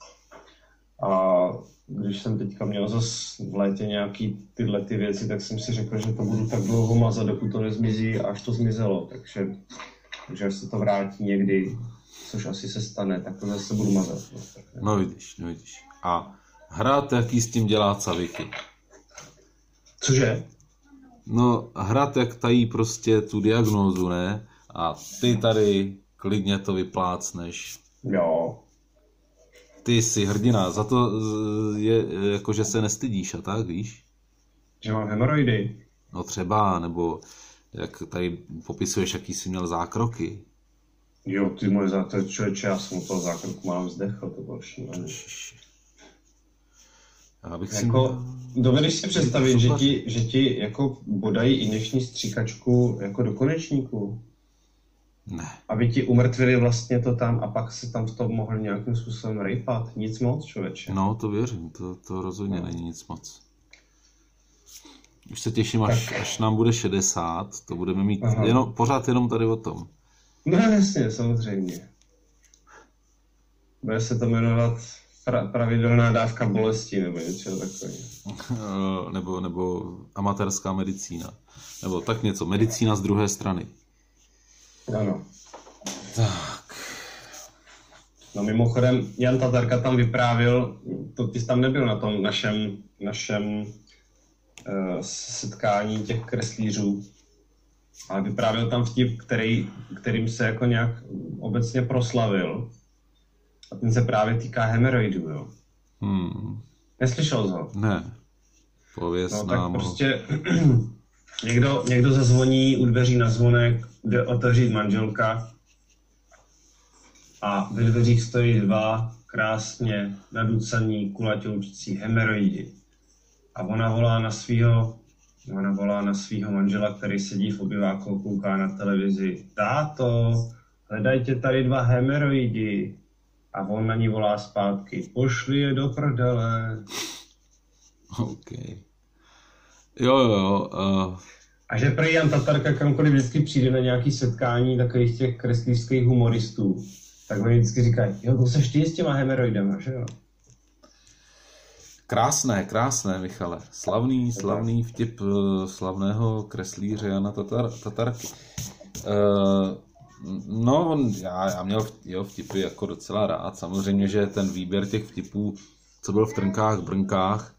A když jsem teďka měl zase v létě nějaký tyhle ty věci, tak jsem si řekl, že to budu tak dlouho mazat, dokud to nezmizí, až to zmizelo, takže... Takže až se to vrátí někdy, což asi se stane, tak to zase budu mazat. No vidíš, no vidíš. A hráte, jaký s tím dělá caviky? Cože? No hrát, jak tají prostě tu diagnózu, ne? A ty tady klidně to vyplácneš. Jo. Ty jsi hrdina, za to je jako, že se nestydíš a tak, víš? Že mám hemoroidy. No třeba, nebo... Jak tady popisuješ, jaký jsi měl zákroky? Jo, ty moje zákroky, člověče, já jsem toho zákroku mám vzdechl, to bylo šílené. Jako, dovedeš si představit, že ti, že ti jako bodají injekční stříkačku jako do konečníku? Ne. Aby ti umrtvili vlastně to tam a pak se tam v tom mohl nějakým způsobem rejpat. Nic moc, člověče. No, to věřím, to, to rozhodně no. Není nic moc. Už se těším, až, až nám bude šedesát, to budeme mít jenom, pořád jenom tady o tom. No jasně, samozřejmě. Bude se to jmenovat pra, pravidelná dávka bolesti, nebo něco takového. Nebo, nebo amatérská medicína. Nebo tak něco, medicína z druhé strany. Ano. Tak. No mimochodem, Jan Tatarka tam vyprávěl, to, ty jsi tam nebyl na tom našem, našem setkání těch kreslířů, ale vyprávěl tam vtip, který, kterým se jako nějak obecně proslavil a ten se právě týká hemeroidů, jo. Hmm. Neslyšel jsi ho? Ne. Pověz no, nám tak prostě někdo, někdo zazvoní u dveří na zvonek, jde otevřít manželka a ve dveřích stojí dva krásně naducaní kulaťoučcí hemeroidy. A ona volá na svýho, ona volá na svýho manžela, který sedí v obyváku, kouká na televizi. Táto, hledajte tady dva hemeroidy. A on na ní volá zpátky. Pošli je do prdele. OK. Jo, jo. Uh... A že prý Jan Tatarka kamkoliv vždycky přijde na nějaké setkání takových těch kreslířských humoristů, tak oni vždycky říkají, jo, to seš ty s těma hemeroidama, že jo? Krásné, krásné, Michale. Slavný, slavný vtip slavného kreslíře Jana Tatar, Tatarky. No, on, já, já měl jeho vtipy jako docela rád. Samozřejmě, že ten výběr těch vtipů, co byl v Trnkách, Brnkách,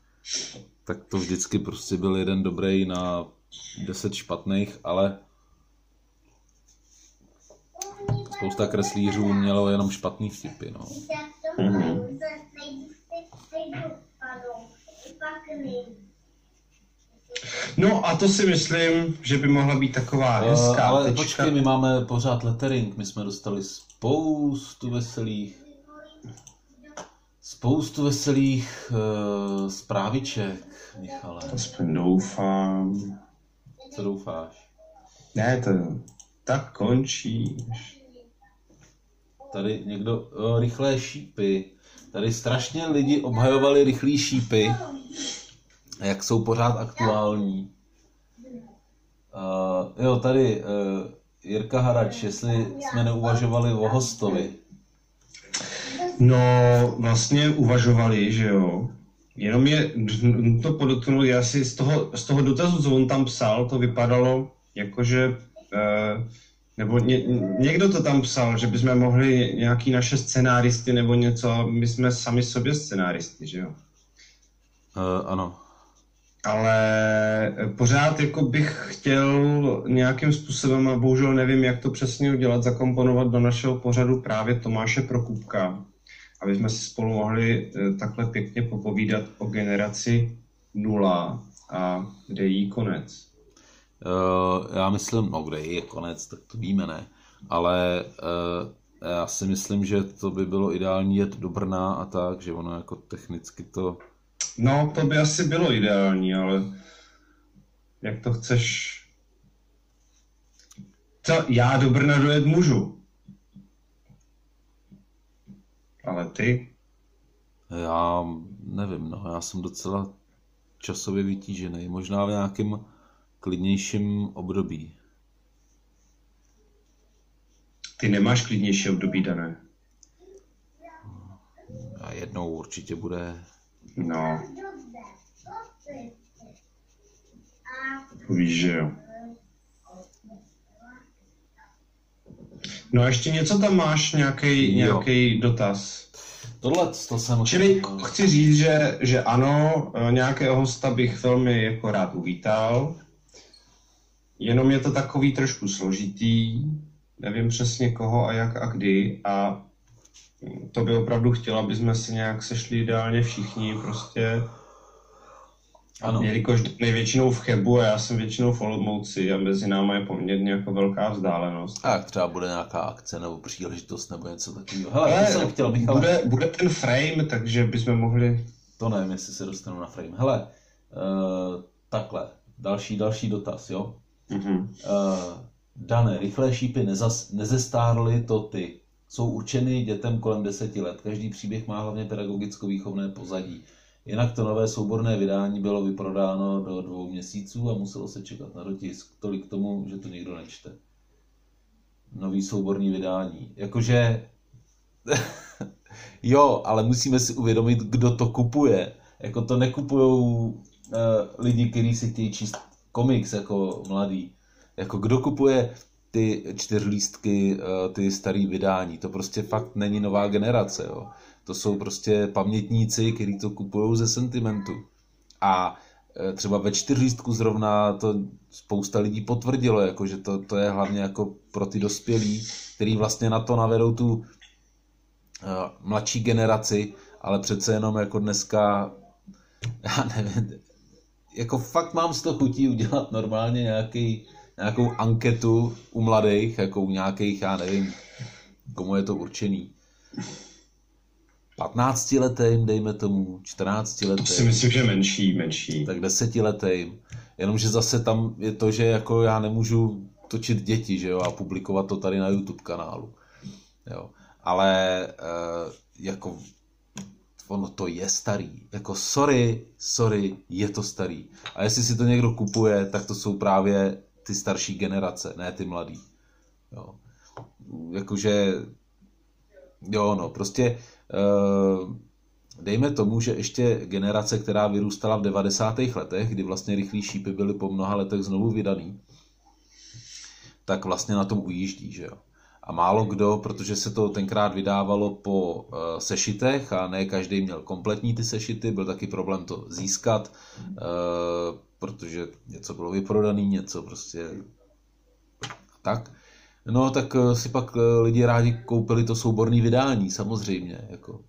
tak to vždycky prostě byl jeden dobrý na deset špatných, ale spousta kreslířů mělo jenom špatný vtipy, no. Mm-hmm. No a to si myslím, že by mohla být taková hezká uh, ale tečka. Počkej, my máme pořád lettering, my jsme dostali spoustu veselých, spoustu veselých uh, zpráviček, Michale. Aspoň doufám. Co doufáš? Ne, to tak končíš. Tady někdo, uh, rychlé šípy. Tady strašně lidi obhajovali rychlý šípy, jak jsou pořád aktuální. Uh, jo, tady uh, Jirka Harač, jestli jsme neuvažovali o hostovi. No, vlastně uvažovali, že jo. Jenom je to podotknul, já si z toho, z toho dotazu, co on tam psal, to vypadalo jakože... Uh, Nebo ně, někdo to tam psal, že bychom mohli nějaký naše scenáristy nebo něco, my jsme sami sobě scenáristy, že jo? Uh, ano. Ale pořád jako bych chtěl nějakým způsobem, a bohužel nevím, jak to přesně udělat, zakomponovat do našeho pořadu právě Tomáše Prokupka, aby jsme si spolu mohli takhle pěkně popovídat o generaci nula a kde jí konec. Uh, já myslím, no kde je konec, tak to víme, ne, ale uh, já si myslím, že to by bylo ideální jet do Brna a tak, že ono jako technicky to... No, to by asi bylo ideální, ale jak to chceš... Co, já do Brna dojet můžu. Ale ty? Já nevím, no, já jsem docela časově vytížený, možná v nějakém klidnějším období. Ty nemáš klidnější období, Dané? A jednou určitě bude. No. Víš, že jo. No a ještě něco tam máš, nějaký, nějaký dotaz? Tohle to jsem... Čili chci říct, že, že ano, nějakého hosta bych velmi jako rád uvítal. Jenom je to takový trošku složitý. Nevím přesně koho a jak a kdy. A to by opravdu chtělo, aby jsme se nějak sešli ideálně všichni prostě. Ano. Jelikož největšinou v Chebu a já jsem většinou v Olomouci a mezi náma je poměrně jako velká vzdálenost. A třeba bude nějaká akce nebo příležitost nebo něco takového. Hele, Hele jsem chtěl, Michal. Bude, bude ten frame, takže bychom mohli... To nevím, jestli se dostanu na frame. Hele, uh, takhle, další, další dotaz, jo? Mm-hmm. Uh, Dané, rychlé šípy nezas, nezestárly to ty. Jsou určeny dětem kolem deseti let. Každý příběh má hlavně pedagogicko-výchovné pozadí. Jinak to nové souborné vydání bylo vyprodáno do dvou měsíců a muselo se čekat na dotisk. Tolik k tomu, že to nikdo nečte. Nový souborný vydání. Jakože... jo, ale musíme si uvědomit, kdo to kupuje. Jako to nekupujou uh, lidi, kteří si chtějí číst komiks jako mladý. Jako kdo kupuje ty čtyřlístky, uh, ty starý vydání. To prostě fakt není nová generace, jo. To jsou prostě pamětníci, kteří to kupují ze sentimentu. A třeba ve čtyřlístku zrovna to spousta lidí potvrdilo, jako že to, to je hlavně jako pro ty dospělí, kteří vlastně na to navedou tu uh, mladší generaci, ale přece jenom jako dneska, já nevím, jako fakt mám z toho chutí udělat normálně nějaký, nějakou anketu u mladých, jako u nějakých, já nevím, komu je to určený. patnáctiletým, dejme tomu, čtrnáctiletým. To si myslím, že menší, menší. Tak desetiletým. Jenomže zase tam je to, že jako já nemůžu točit děti, že jo, a publikovat to tady na YouTube kanálu. Jo. Ale e, jako ono to je starý. Jako sorry, sorry, je to starý. A jestli si to někdo kupuje, tak to jsou právě ty starší generace, ne ty mladý. Jo. Jakože jo, no, prostě dejme tomu, že ještě generace, která vyrůstala v devadesátých letech, kdy vlastně rychlí šípy byly po mnoha letech znovu vydaný, tak vlastně na tom ujíždí, že jo. A málo kdo, protože se to tenkrát vydávalo po sešitech a ne každý měl kompletní ty sešity, byl taky problém to získat, protože něco bylo vyprodaný, něco prostě tak. No, tak si pak lidi rádi koupili to souborné vydání, samozřejmě. Jako.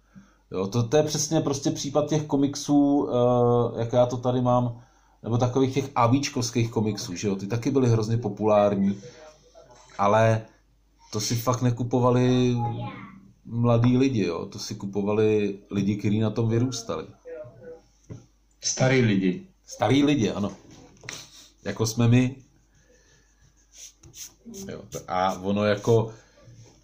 Jo, to, to je přesně prostě případ těch komiksů, jak já to tady mám, nebo takových těch abíčkovských komiksů, že jo, ty taky byly hrozně populární, ale to si fakt nekupovali mladí lidi, jo, to si kupovali lidi, kteří na tom vyrůstali. Starý lidi. Starý lidi, ano. Jako jsme my. Jo, a ono jako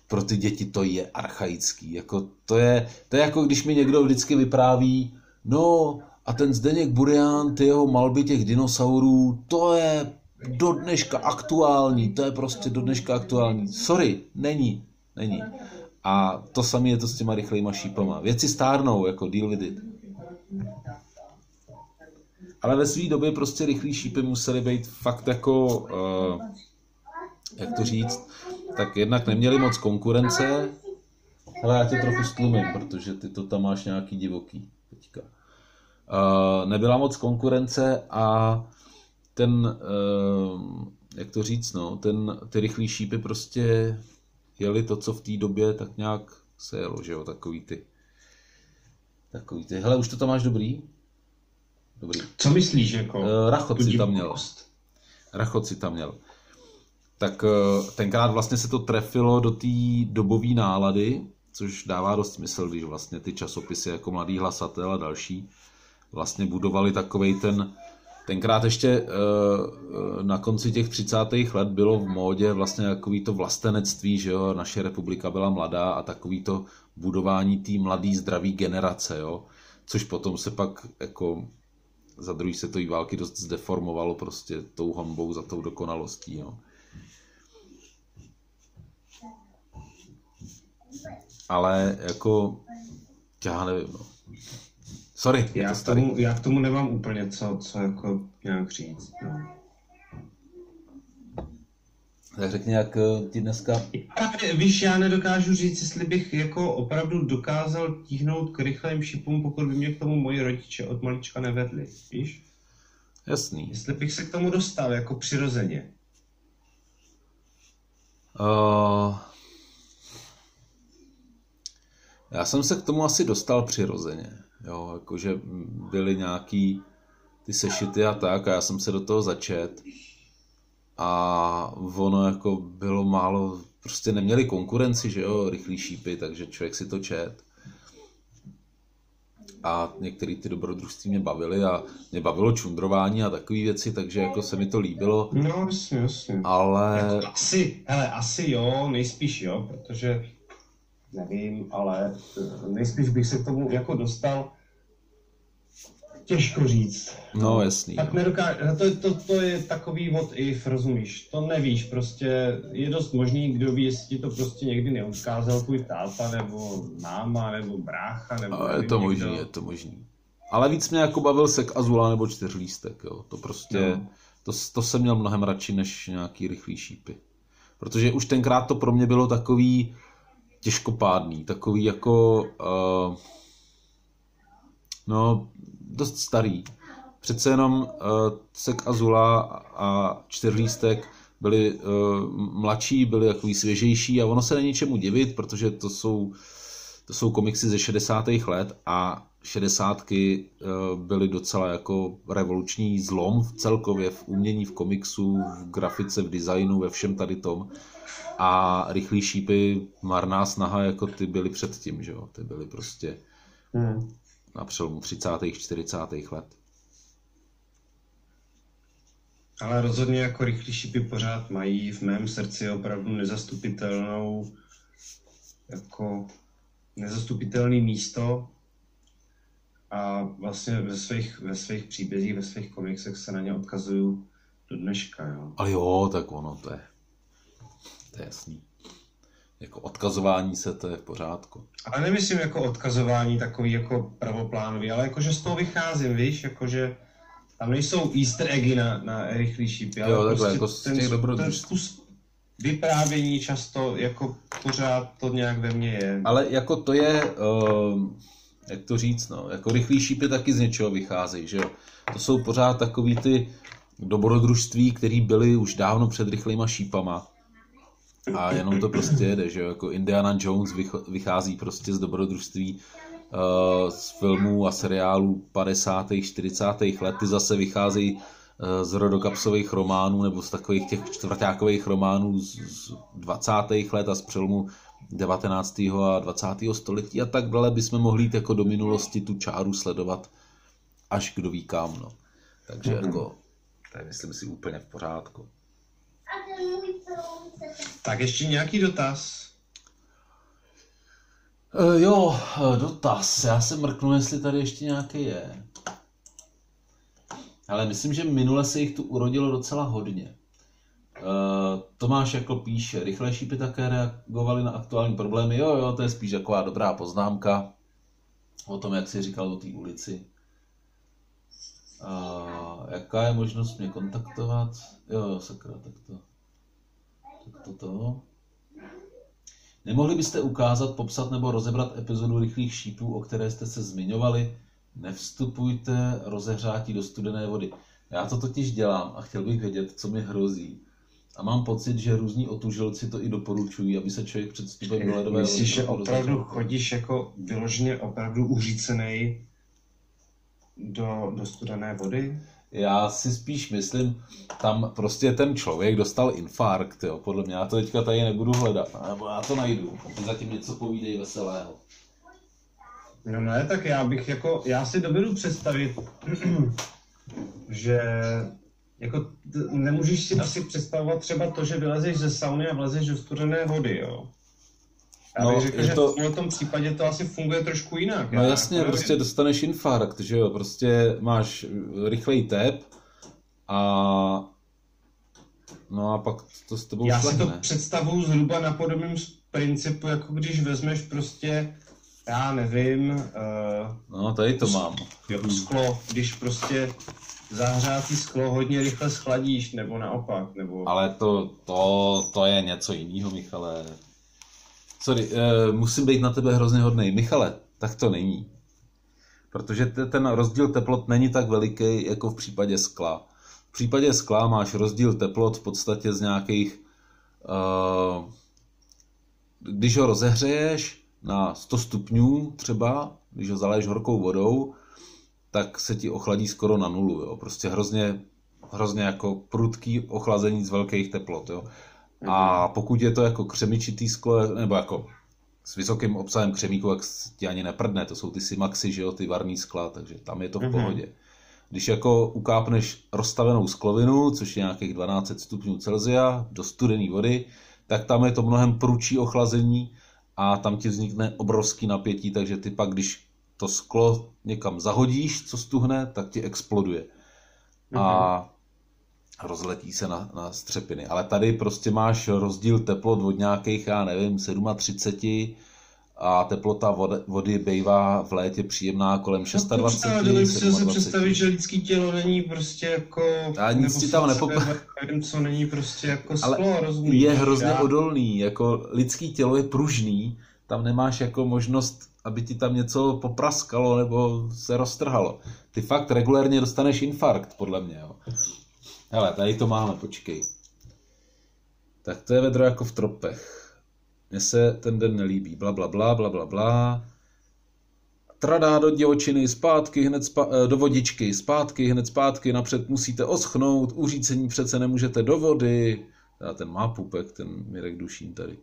pro ty děti to je archaický, jako to je, to je jako když mi někdo vždycky vypráví, no a ten Zdeněk Burian, ty jeho malby těch dinosaurů, to je do dneška aktuální, to je prostě do dneška aktuální, sorry, není, není. A to samé je to s těma rychlejma šípama, věci stárnou, jako deal with it. Ale ve své době prostě rychlí šípy musely být fakt jako... Uh, jak to říct, tak jednak neměli moc konkurence. Hele, já tě trochu stlumím, protože ty to tam máš nějaký divoký teďka. Uh, nebyla moc konkurence a ten, uh, jak to říct, no, ten, ty rychlý šípy prostě jeli to, co v té době tak nějak se jelo, že jo, takový ty. Takový ty. Hele, už to tam máš dobrý? Dobrý. Co myslíš, jako? Uh, Rachot si tam měl. Rachot si tam měl. Tak tenkrát vlastně se to trefilo do té dobové nálady, což dává dost smysl, když vlastně ty časopisy jako Mladý hlasatel a další vlastně budovali takovej ten Tenkrát ještě na konci těch třicátých let bylo v módě vlastně takový to vlastenectví, že jo, naše republika byla mladá a takový to budování té mladé zdraví generace, jo, což potom se pak jako za druhé světové války dost zdeformovalo prostě tou honbou za tou dokonalostí, jo. Ale jako, já nevím, no. Sorry, já k, tomu, já k tomu nemám úplně co, co jako nějak říct. No. Tak řekni, jak ti dneska... Já, víš, já nedokážu říct, jestli bych jako opravdu dokázal tíhnout k rychlým šipům, pokud by mě k tomu moji rodiče od malička nevedli, víš? Jasný. Jestli bych se k tomu dostal, jako přirozeně. Uh... Já jsem se k tomu asi dostal přirozeně, jo, jakože byly nějaký ty sešity a tak a já jsem se do toho začet a ono jako bylo málo, prostě neměli konkurenci, že jo, rychlý šípy, takže člověk si to čet a některý ty dobrodružství mě bavily a mě bavilo čundrování a takové věci, takže jako se mi to líbilo. No, jasně, jasně. Ale... Jako asi, hele, asi jo, nejspíš jo, protože... Nevím, ale nejspíš bych se k tomu jako dostal, těžko říct. No jasný. Tak nedokáž... to, to, to je takový what if, rozumíš, to nevíš, prostě je dost možný, kdo ví, jestli to prostě někdy neukázal tvůj táta, nebo máma, nebo brácha, nebo no, nevím, je to možný, někdo. Je to možný. Ale víc mě jako bavil Sek Azula nebo Čtyřlístek, jo, to prostě, no. to, to jsem měl mnohem radši než nějaký rychlý šípy. Protože už tenkrát to pro mě bylo takový těžkopádný, takový jako, uh, no, dost starý. Přece jenom uh, Sek Azula a Čtyřlístek byli uh, mladší, byli takový svěžejší a ono se není čemu divit, protože to jsou, to jsou komiksy ze šedesátých let a šedesátky uh, byly docela jako revoluční zlom v celkově v umění, v komiksu, v grafice, v designu, ve všem tady tom. A rychlý šípy, marná snaha, jako ty byly předtím, že jo? Ty byly prostě hmm. na přelomu třicátých, čtyřicátých let. Ale rozhodně jako rychlý šípy pořád mají v mém srdci opravdu nezastupitelnou, jako nezastupitelný místo. A vlastně ve svých, ve svých příbězích, ve svých komiksech se na ně odkazuju do dneška, jo? Ale jo, tak ono to je. To je jasný. Jako odkazování se, to je v pořádku. Ale nemyslím jako odkazování takový jako pravoplánový, ale jakože z toho vycházím, víš, jakože tam nejsou easter eggy na, na rychlý šípy, ale jo, takhle, prostě jako ten, ten zkus vyprávění často jako pořád to nějak ve mně je. Ale jako to je, uh, jak to říct, no, jako rychlý šípy taky z něčeho vycházejí, že jo. To jsou pořád takový ty dobrodružství, který byly už dávno před rychlýma šípama. A jenom to prostě jede, že jo, jako Indiana Jones vychází prostě z dobrodružství uh, z filmů a seriálů padesátých, čtyřicátých let, ty zase vycházejí uh, z rodokapsových románů nebo z takových těch čtvrtákových románů z, z dvacátých let a z přelomu devatenáctého a dvacátého století a tak dále bychom mohli jít jako do minulosti tu čáru sledovat až kdo ví kam, no. Takže jako, to je myslím si úplně v pořádku. Tak ještě nějaký dotaz? E, jo, dotaz. Já se mrknu, jestli tady ještě nějaký je. Ale myslím, že minule se jich tu urodilo docela hodně. E, Tomáš jako píše, rychlé šípy také reagovaly na aktuální problémy. Jo, jo, to je spíš taková dobrá poznámka o tom, jak jsi říkal o té ulici. E, jaká je možnost mě kontaktovat? Jo, jo, sakra, tak to... Tak toto. Nemohli byste ukázat, popsat nebo rozebrat epizodu rychlých šípů, o které jste se zmiňovali? Nevstupujte rozehřátí do studené vody. Já to totiž dělám a chtěl bych vědět, co mi hrozí. A mám pocit, že různí otužilci to i doporučují, aby se člověk před vstupem do ledové vody... Myslíš, že opravdu chodíš jako vyloženě opravdu uřícenej do, do studené vody? Já si spíš myslím, tam prostě ten člověk dostal infarkt, jo, podle mě. Já to teďka tady nebudu hledat, nebo já to najdu. Zatím něco povídej veselého. No ne, tak já bych jako, já si dovedu představit že jako nemůžeš si asi představovat třeba to, že vylezeš ze sauny a vlezeš do studené vody, jo. Já no, bych řekl, že to... v tom případě to asi funguje trošku jinak. No jasně, nevím. Prostě dostaneš infarkt, že jo, prostě máš rychlej tep a no a pak to s tebou Já slehne. Si to představuju zhruba na podobném principu, jako když vezmeš prostě, já nevím... Uh, no tady to mám. Jo, sklo, když prostě zahřátý sklo hodně rychle schladíš, nebo naopak, nebo... Ale to, to, to je něco jiného, Michale. Sorry, uh, musím být na tebe hrozně hodnej. Michale, tak to není. Protože te, ten rozdíl teplot není tak veliký, jako v případě skla. V případě skla máš rozdíl teplot v podstatě z nějakých... Uh, když ho rozehřeješ na sto stupňů třeba, když ho zaleješ horkou vodou, tak se ti ochladí skoro na nulu. Jo? Prostě hrozně, hrozně jako prudký ochlazení z velkých teplot. Jo? A pokud je to jako křemičitý sklo, nebo jako s vysokým obsahem křemíku, tak ti ani neprdne. To jsou ty Simaxy, že jo, ty varný skla, takže tam je to v pohodě. Když jako ukápneš rozstavenou sklovinu, což je nějakých dvanáct stupňů Celsia, do studené vody, tak tam je to mnohem prudší ochlazení a tam ti vznikne obrovský napětí, takže ty pak, když to sklo někam zahodíš, co stuhne, tak ti exploduje. A rozletí se na, na střepiny. Ale tady prostě máš rozdíl teplot od nějakých, já nevím, třicet sedm a teplota vody, vody bývá v létě příjemná kolem dvacet šest. No počká, ale dovedu se představit, že lidské tělo není prostě jako... A nic ti tam nepopadá. Co není prostě jako sklo, ale rozumíš. Je hrozně já. odolný, jako lidské tělo je pružný, tam nemáš jako možnost, aby ti tam něco popraskalo nebo se roztrhalo. Ty fakt regulérně dostaneš infarkt, podle mě, jo. Hele, tady to máme, počkej. Tak to je vedro jako v tropech. Mně se ten den nelíbí. Bla, bla, bla, bla, bla, bla. Tradá do divočiny, zpátky, hned spa, do vodičky, zpátky, hned zpátky, napřed musíte oschnout, uřícení přece nemůžete do vody. Teda ten má pupek, ten Mirek Dušín tady.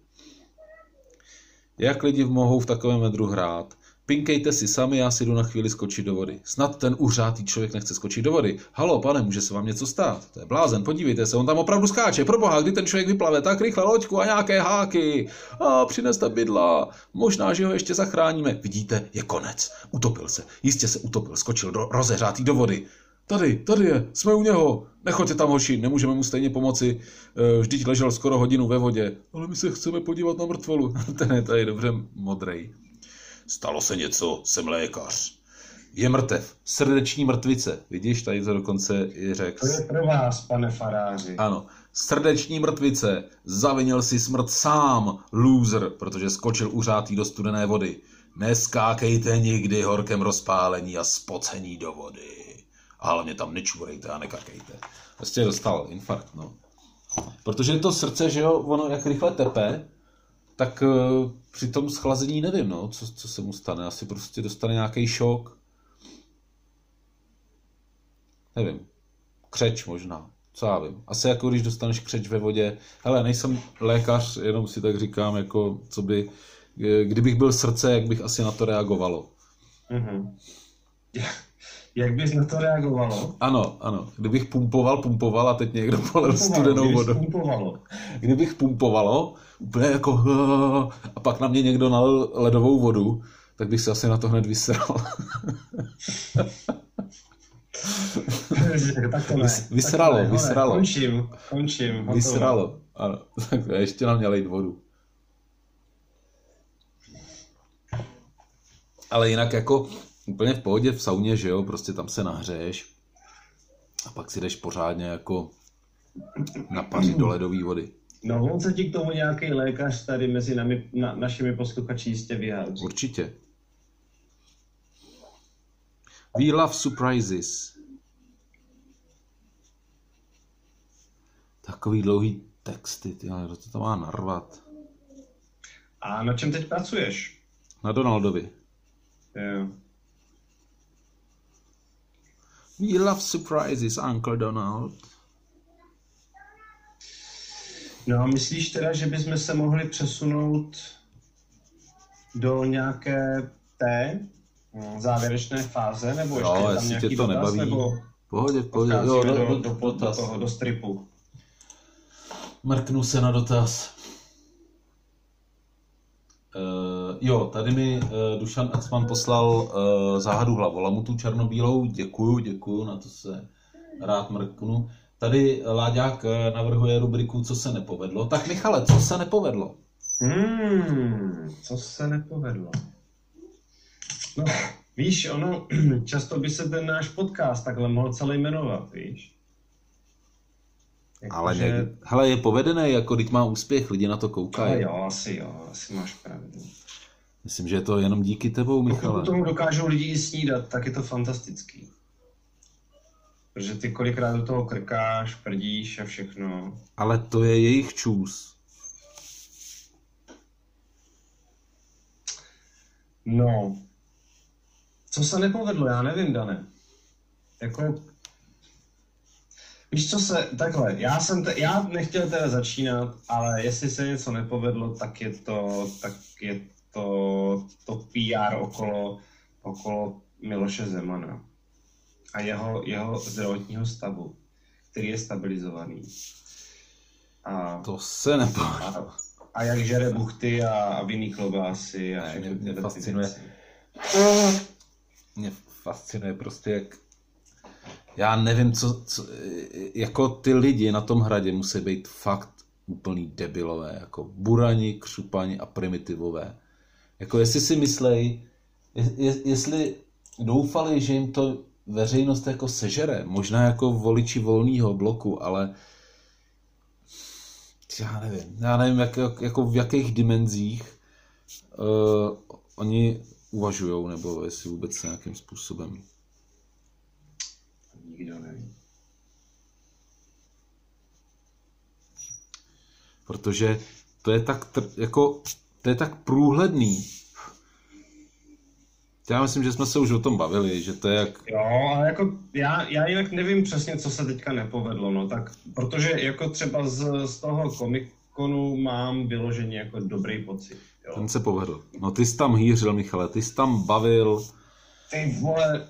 Jak lidi mohou v takovém vedru hrát? Pinkejte si sami, já si jdu na chvíli skočit do vody. Snad ten uhřátý člověk nechce skočit do vody. Halo, pane, může se vám něco stát? To je blázen, podívejte se, on tam opravdu skáče. Proboha, kdy ten člověk vyplave tak rychle loďku a nějaké háky. A přineste bydla. Možná, že ho ještě zachráníme. Vidíte, je konec. Utopil se. Jistě se utopil, skočil do rozehřátý do vody. Tady, tady je, jsme u něho. Nechoďte tam, hoši, nemůžeme mu stejně pomoci. Vždyť ležel skoro hodinu ve vodě. Ale my se chceme podívat na mrtvolu. Ten je tady dobře modrej. Stalo se něco, jsem lékař. Je mrtev, srdeční mrtvice. Vidíš, tady to dokonce i řekl. To je pro vás, pane faráři. Ano, srdeční mrtvice. Zavinil si smrt sám, loser, protože skočil uřátý do studené vody. Neskákejte nikdy horkem rozpálení a spocení do vody. A hlavně tam nečůrejte a nekakejte. Prostě dostal infarkt, no. Protože to srdce, že jo, ono jak rychle tepe, tak při tom schlazení nevím, no, co, co se mu stane. Asi prostě dostane nějaký šok. Nevím. Křeč možná. Co já vím. Asi jako když dostaneš křeč ve vodě. Hele, nejsem lékař, jenom si tak říkám, jako co by... Kdybych byl srdce, jak bych asi na to reagovalo. Mm-hmm. Jak bys na to reagovalo? Ano, ano. Kdybych pumpoval, pumpoval a teď někdo polil studenou vodu. Pumpovalo. Kdybych pumpovalo, úplně jako a pak na mě někdo nalil ledovou vodu, tak bych se asi na to hned vysral. Tak to ne. Vysralo, tak to ne. Vysralo. Končím, končím. Hotovo. Vysralo, ano. Tak ještě na mě lejt vodu. Ale jinak jako... Úplně v pohodě v sauně, že jo, prostě tam se nahřeješ a pak si jdeš pořádně jako napařit do ledové vody. No, on se ti k tomu nějaký lékař tady mezi nami, na, našimi posluchači jistě vyhádí. Určitě. We love surprises. Takový dlouhý texty, ty, ale kdo to tam má narvat? A na čem teď pracuješ? Na Donaldovi. Jo. We love surprises, Uncle Donald. No a myslíš teda, že bychom se mohli přesunout do nějaké té závěrečné fáze, nebo ještě no, tam nějaký dotaz, nebaví. Nebo Pohodě, pohodě. Jo, do, do, do, do, do, toho, do stripu. Mrknu se na dotaz. Uh, jo, tady mi uh, Dušan Axman poslal uh, záhadu hlavolamu, tu černobílou. Děkuju, děkuju, na to se rád mrknu. Tady Láďák uh, navrhuje rubriku Co se nepovedlo. Tak Michale, co se nepovedlo? Hmm, co se nepovedlo? No, víš, ono, často by se ten náš podcast takhle mohl celý jmenovat, víš? Jako, ale že... ne, hele, je povedený, jako teď má úspěch, lidi na to koukají. Ale jo, asi jo, asi máš pravdu. Myslím, že je to jenom díky tebou, Michale. Pokud tomu dokážou lidi snídat, tak je to fantastický. Protože ty kolikrát do toho krkáš, prdíš a všechno. Ale to je jejich čůz. No, co se nepovedlo, já nevím, Dane. Jako... Víš, co se, takhle, já jsem, te, já nechtěl teda začínat, ale jestli se něco nepovedlo, tak je to, tak je to, to pé er okolo, okolo Miloše Zemana a jeho, jeho zdravotního stavu, který je stabilizovaný. A, to se nepovedlo. A, a jak žere buchty a, a vinný klobásy a všechny mě, mě fascinuje. Mě fascinuje prostě, jak... Já nevím, co, co, jako ty lidi na tom hradě musí být fakt úplný debilové, jako burani, křupani a primitivové. Jako jestli si myslej, jest, jestli doufali, že jim to veřejnost jako sežere, možná jako voliči Volného bloku, ale já nevím, já nevím, jak, jako v jakých dimenzích uh, oni uvažujou, nebo jestli vůbec nějakým způsobem. Nikdo neví. Protože to je tak tr- jako to je tak průhledný. Já myslím, že jsme se už o tom bavili, že to je jak... Jo, ale jako já, já jinak nevím přesně, co se teďka nepovedlo, no tak, protože jako třeba z, z toho Comic-Conu mám vyloženě jako dobrý pocit, jo. Ten se povedl. No ty jsi tam hýřil, Michale, ty jsi tam bavil. Ty vole...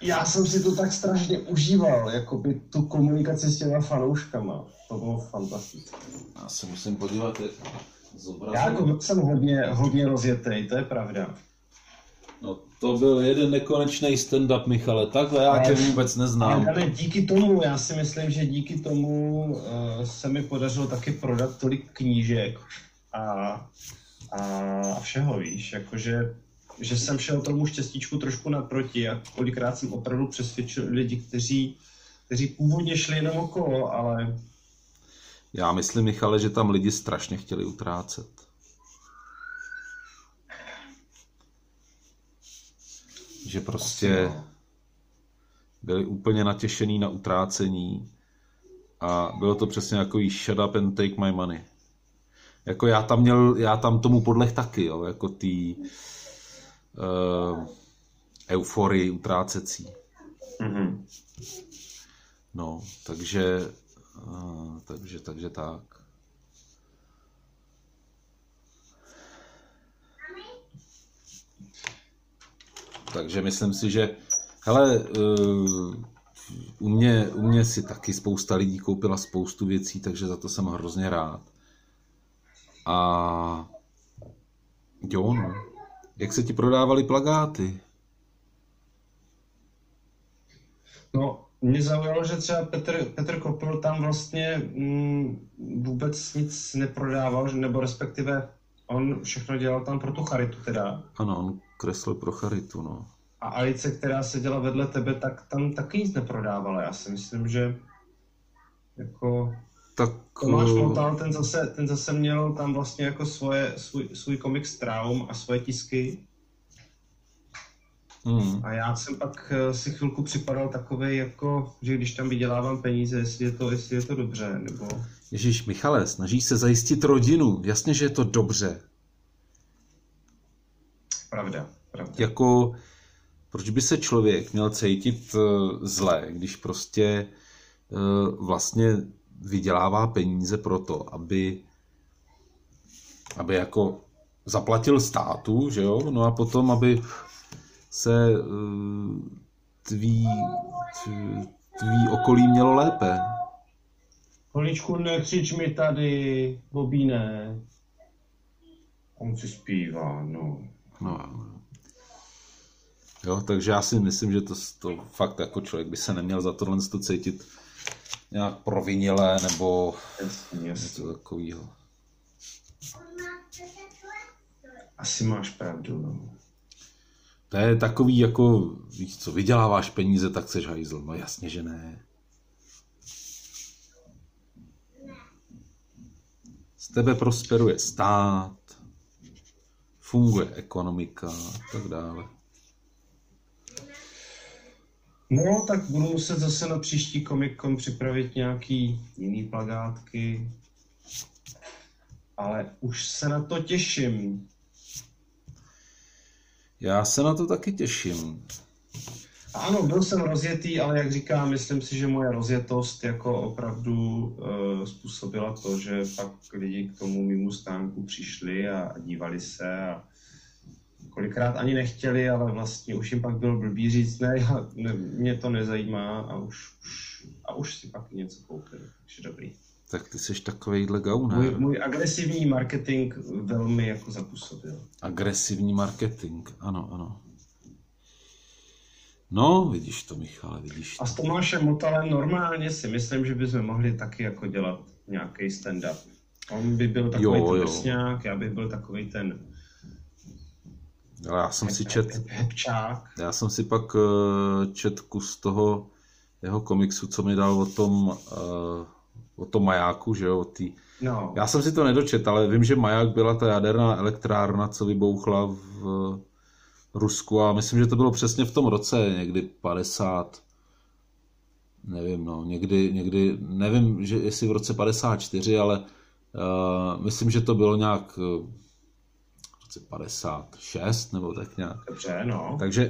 Já jsem si to tak strašně užíval, jakoby tu komunikaci s těma fanouškama. To bylo fantastické. Já se musím podívat, jak zobrazil. Já jako jsem hodně, hodně rozjetej, to je pravda. No to byl jeden nekonečný stand-up, Michale, takhle já tě vůbec neznám. Ale díky tomu, já si myslím, že díky tomu uh, se mi podařilo taky prodat tolik knížek a, a, a všeho, víš, jakože... že jsem šel tomu štěstíčku trošku naproti a kolikrát jsem opravdu přesvědčil lidi, kteří, kteří původně šli jenom okolo, ale... Já myslím, Michale, že tam lidi strašně chtěli utrácet. Že prostě byli úplně natěšený na utrácení a bylo to přesně jako shut up and take my money. Jako já tam měl, já tam tomu podleh taky, jo, jako ty... Uh, euforii utrácecí. Mm-hmm. No, takže, uh, takže, takže tak. Takže myslím si, že, hele, uh, u mě, u mě si taky spousta lidí koupila spoustu věcí, takže za to jsem hrozně rád. A jo, no. Jak se ti prodávaly plakáty? No, mě zaujalo, že třeba Petr, Petr Kopil tam vlastně mm, vůbec nic neprodával, nebo respektive on všechno dělal tam pro tu charitu teda. Ano, on kreslil pro charitu, no. A Alice, která seděla vedle tebe, tak tam taky nic neprodávala. Já si myslím, že jako... Tak... Tomáš Motal, ten zase, ten zase měl tam vlastně jako svoje, svůj, svůj komiks Traum a svoje tisky. Mm. A já jsem pak si chvilku připadal takovej jako, že když tam vydělávám peníze, jestli je to, jestli je to dobře, nebo... Ježíš, Michale, snažíš se zajistit rodinu, jasně, že je to dobře. Pravda, pravda. Jako, proč by se člověk měl cítit zle, když prostě vlastně... vydělává peníze proto, aby, aby jako zaplatil státu, že jo, no a potom, aby se uh, tví, tví, tvý okolí mělo lépe. Holičku, nekřič mi tady, Bobíne. On si zpívá, no. No, jo, takže já si myslím, že to, to fakt jako člověk by se neměl za tohle to cítit nějak provinile nebo jasně, jasně. něco takového. Asi máš pravdu, no. To je takový jako, víš co, vyděláváš peníze, tak seš hajzl. No jasně, že ne. Z tebe prosperuje stát, funguje ekonomika a tak dále. No, tak budu muset zase na příští Comic-Con připravit nějaký jiný plakátky, ale už se na to těším. Já se na to taky těším. Ano, byl jsem rozjetý, ale jak říkám, myslím si, že moje rozjetost jako opravdu uh, způsobila to, že pak lidi k tomu mýmu stánku přišli a, a dívali se a kolikrát ani nechtěli, ale vlastně už jim pak byl blbý říct, ne, já, ne mě to nezajímá a už, už, a už si pak něco koupili, takže dobrý. Tak ty jsi takovejhle gauner. Můj, můj agresivní marketing velmi jako zapůsobil. Agresivní marketing, ano, ano. No, vidíš to, Michale, vidíš to. A s Tomášem Motalem normálně si myslím, že bychom mohli taky jako dělat nějaký stand-up. On by byl takový ten drsňák, já bych byl takový ten... Ale já jsem si čet... Hepčák. Já jsem si pak četku z toho jeho komiksu, co mi dal o tom... O tom majáku, že jo, o tý... no. Já jsem si to nedočet, ale vím, že maják byla ta jaderná elektrárna, co vybouchla v Rusku a myslím, že to bylo přesně v tom roce, někdy padesát, nevím, no, někdy, někdy, nevím, že jestli v roce padesát čtyři, ale uh, myslím, že to bylo nějak uh, v roce padesát šest, nebo tak nějak. Dobře, no. Takže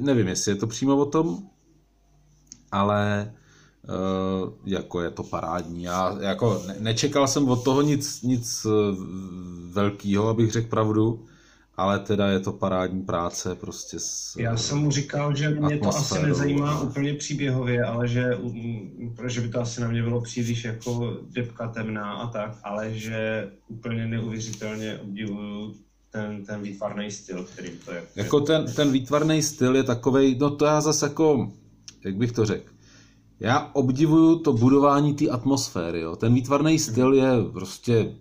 nevím, jestli je to přímo o tom, ale... Uh, jako je to parádní. Já jako ne- nečekal jsem od toho nic, nic velkýho, abych řekl pravdu, ale teda je to parádní práce prostě s Já jsem mu říkal, že mě to asi nezajímá a... úplně příběhově, ale že, že by to asi na mě bylo příliš jako depka temná a tak, ale že úplně neuvěřitelně obdivuju ten, ten výtvarný styl, kterým to je. Jako ten, ten výtvarný styl je takovej, no to já zase jako, jak bych to řekl, já obdivuju to budování té atmosféry, jo. Ten výtvarný styl je prostě,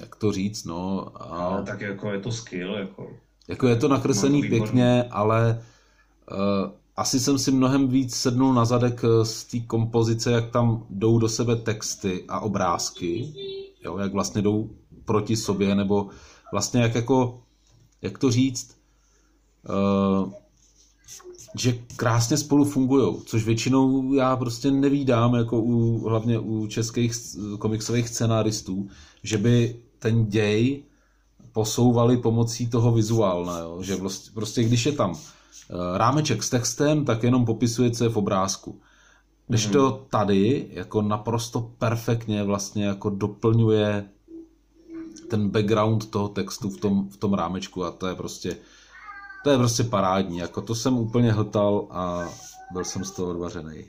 jak to říct, no. A... Ale tak jako je to skill, jako. Jako je to nakreslený to pěkně, ale uh, asi jsem si mnohem víc sednul na zadek z té kompozice, jak tam jdou do sebe texty a obrázky, jo, jak vlastně jdou proti sobě, nebo vlastně jak jako, jak to říct, uh, že krásně spolu fungujou, což většinou já prostě nevídám, jako u, hlavně u českých komiksových scenáristů, že by ten děj posouvali pomocí toho vizuálna, jo? Že prostě, prostě když je tam rámeček s textem, tak jenom popisuje, co je v obrázku. Když to tady jako naprosto perfektně vlastně jako doplňuje ten background toho textu v tom, v tom rámečku a to je prostě To je prostě parádní, jako to jsem úplně hltal a byl jsem z toho odvařený.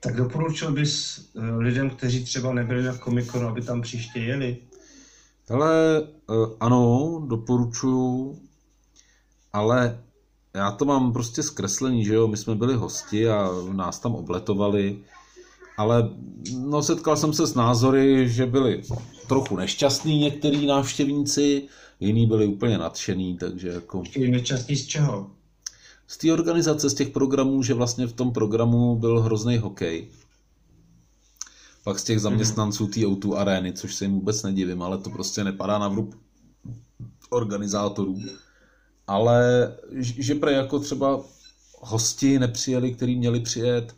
Tak doporučil bys lidem, kteří třeba nebyli na Comic-Conu, aby tam příště jeli? Ale ano, doporučuju, ale já to mám prostě zkreslený, že jo, my jsme byli hosti a nás tam obletovali. Ale no, setkal jsem se s názory, že byli trochu nešťastní některý návštěvníci, jiní byli úplně nadšený, takže jako... Nešťastní z čeho? Z té organizace, z těch programů, že vlastně v tom programu byl hrozný hokej. Pak z těch zaměstnanců té O dva Areny, což se jim vůbec nedivím, ale to prostě nepadá na vrub organizátorů. Ale že prej jako třeba hosti nepřijeli, který měli přijet,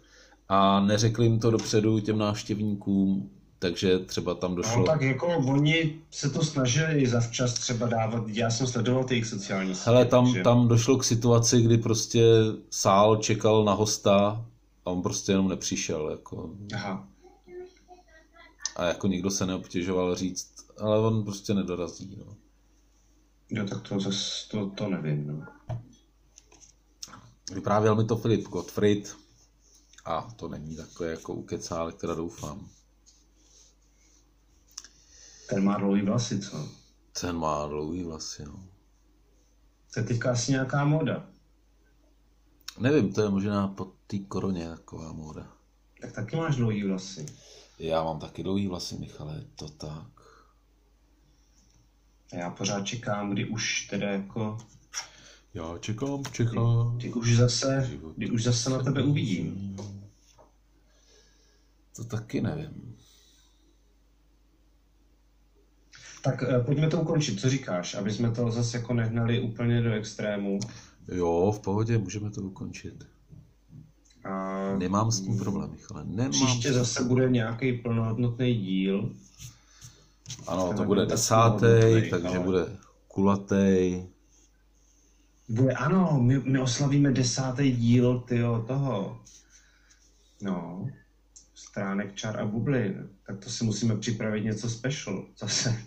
a neřekli jim to dopředu těm návštěvníkům, takže třeba tam došlo... No tak jako oni se to snažili zavčas třeba dávat, já jsem sledoval ty jejich sociální sítě. Hele, tam, že... tam došlo k situaci, kdy prostě sál čekal na hosta a on prostě jenom nepřišel, jako... Aha. A jako nikdo se neobtěžoval říct, ale on prostě nedorazí, no. Jo, tak to zase, to, to nevím, no. Vyprávěl mi to Filip Gottfried a to není takové jako ukecále, která doufám. Ten má dlouhý vlasy, co? Ten má dlouhý vlasy, no. To je teďka asi nějaká móda. Nevím, to je možná po té koroně taková móda. Tak taky máš dlouhý vlasy. Já mám taky dlouhý vlasy, Michale, je to tak. Já pořád čekám, kdy už teda jako... Já čekám, čekám. Kdy, kdy už zase, kdy už zase na tebe uvidím. To taky nevím. Tak eh, pojďme to ukončit, co říkáš, aby jsme to zase jako nehnali úplně do extrému. Jo, v pohodě, můžeme to ukončit. A... Nemám s tím problém, Michale, nemám. Příště zase bude nějaký plnohodnotný díl. Ano, to bude desátý, takže ale... bude kulatý. Bude, ano, my, my oslavíme desátý díl, tyjo, toho. No, stránek čar a bublin. Tak to si musíme připravit něco special, zase.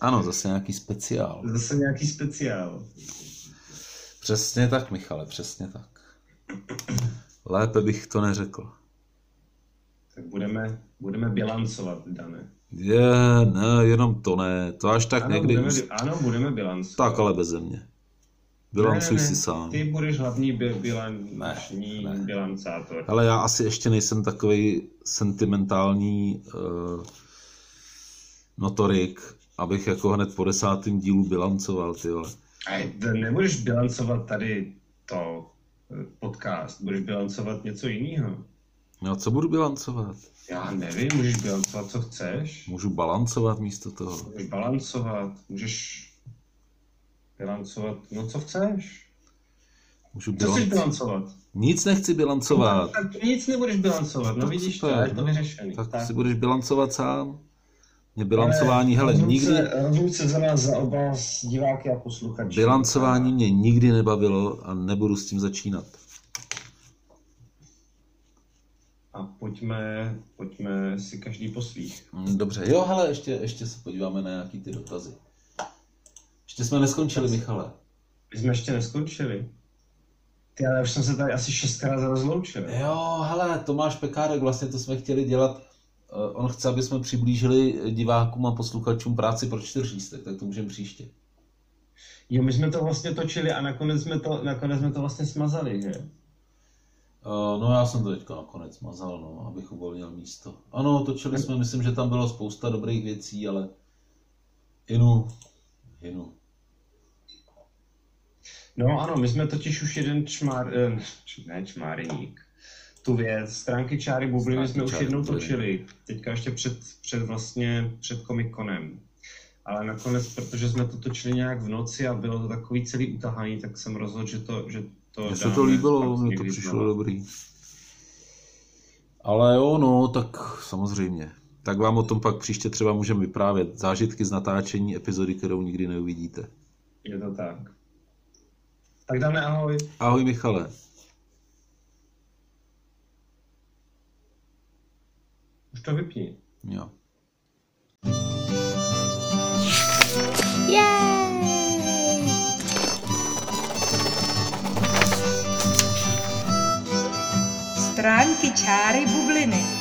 Ano, zase nějaký speciál. Zase nějaký speciál. Přesně tak, Michale, přesně tak. Lépe bych to neřekl. Tak budeme, budeme bilancovat, Dane. Je, ne, jenom to ne, to až tak ano, někdy... Budeme, už... Ano, budeme bilancovat. Tak, ale beze mě. Bilancuj ne, ne, si sám. Ty budeš hlavní bilanční bilancátor. Ale já asi ještě nejsem takovej sentimentální uh, notorik, abych jako hned po desátém dílu bilancoval, ty vole. A nebudeš bilancovat tady to podcast, budeš bilancovat něco jiného. No co budu bilancovat? Já nevím, můžeš bilancovat, co chceš. Můžu balancovat místo toho. Můžeš balancovat, můžeš bilancovat, no co chceš? Můžu bilanc... Co chceš bilancovat? Nic nechci bilancovat. No, tak nic nebudeš bilancovat, no tak vidíš to, je to vyřešený. Tak, tak si budeš bilancovat sám. Mě bilancování, hele, rozluce, nikdy... Rozluce za nás, za oba diváky a posluchači. Bilancování mě nikdy nebavilo a nebudu s tím začínat. A pojďme, pojďme si každý poslích. Dobře, jo, hele, ještě, ještě se podíváme na nějaký ty dotazy. Ještě jsme neskončili, Michale. My jsme ještě neskončili. Ty, ale už jsem se tady asi šestkrát rozloučil. Jo, hele, Tomáš Pekárek, vlastně to jsme chtěli dělat. On chce, aby jsme přiblížili divákům a posluchačům práci pro čtyřlístek, tak to můžeme příště. Jo, my jsme to vlastně točili a nakonec jsme to, nakonec jsme to vlastně smazali, že? Uh, no já jsem to teďka nakonec smazal, no, abych uvolnil místo. Ano, točili tak... jsme, myslím, že tam bylo spousta dobrých věcí, ale inu, inu. No ano, my jsme totiž už jeden čmár, ne čmáriník, tu věc, stránky čáry bubliny jsme už jednou točili, teďka ještě před, před vlastně, před Comic-Conem. Ale nakonec, protože jsme to točili nějak v noci a bylo to takový celý utahání, tak jsem rozhodl, že to, že to dáme. Mně se to líbilo, mně to přišlo dobrý. Ale jo, no, tak samozřejmě. Tak vám o tom pak příště třeba můžeme vyprávět. Zážitky z natáčení epizody, kterou nikdy neuvidíte. Je to tak. Tak dáme ahoj. Ahoj, Michale. Už to vypni. Jo. Yay! Stránky čáry bubliny.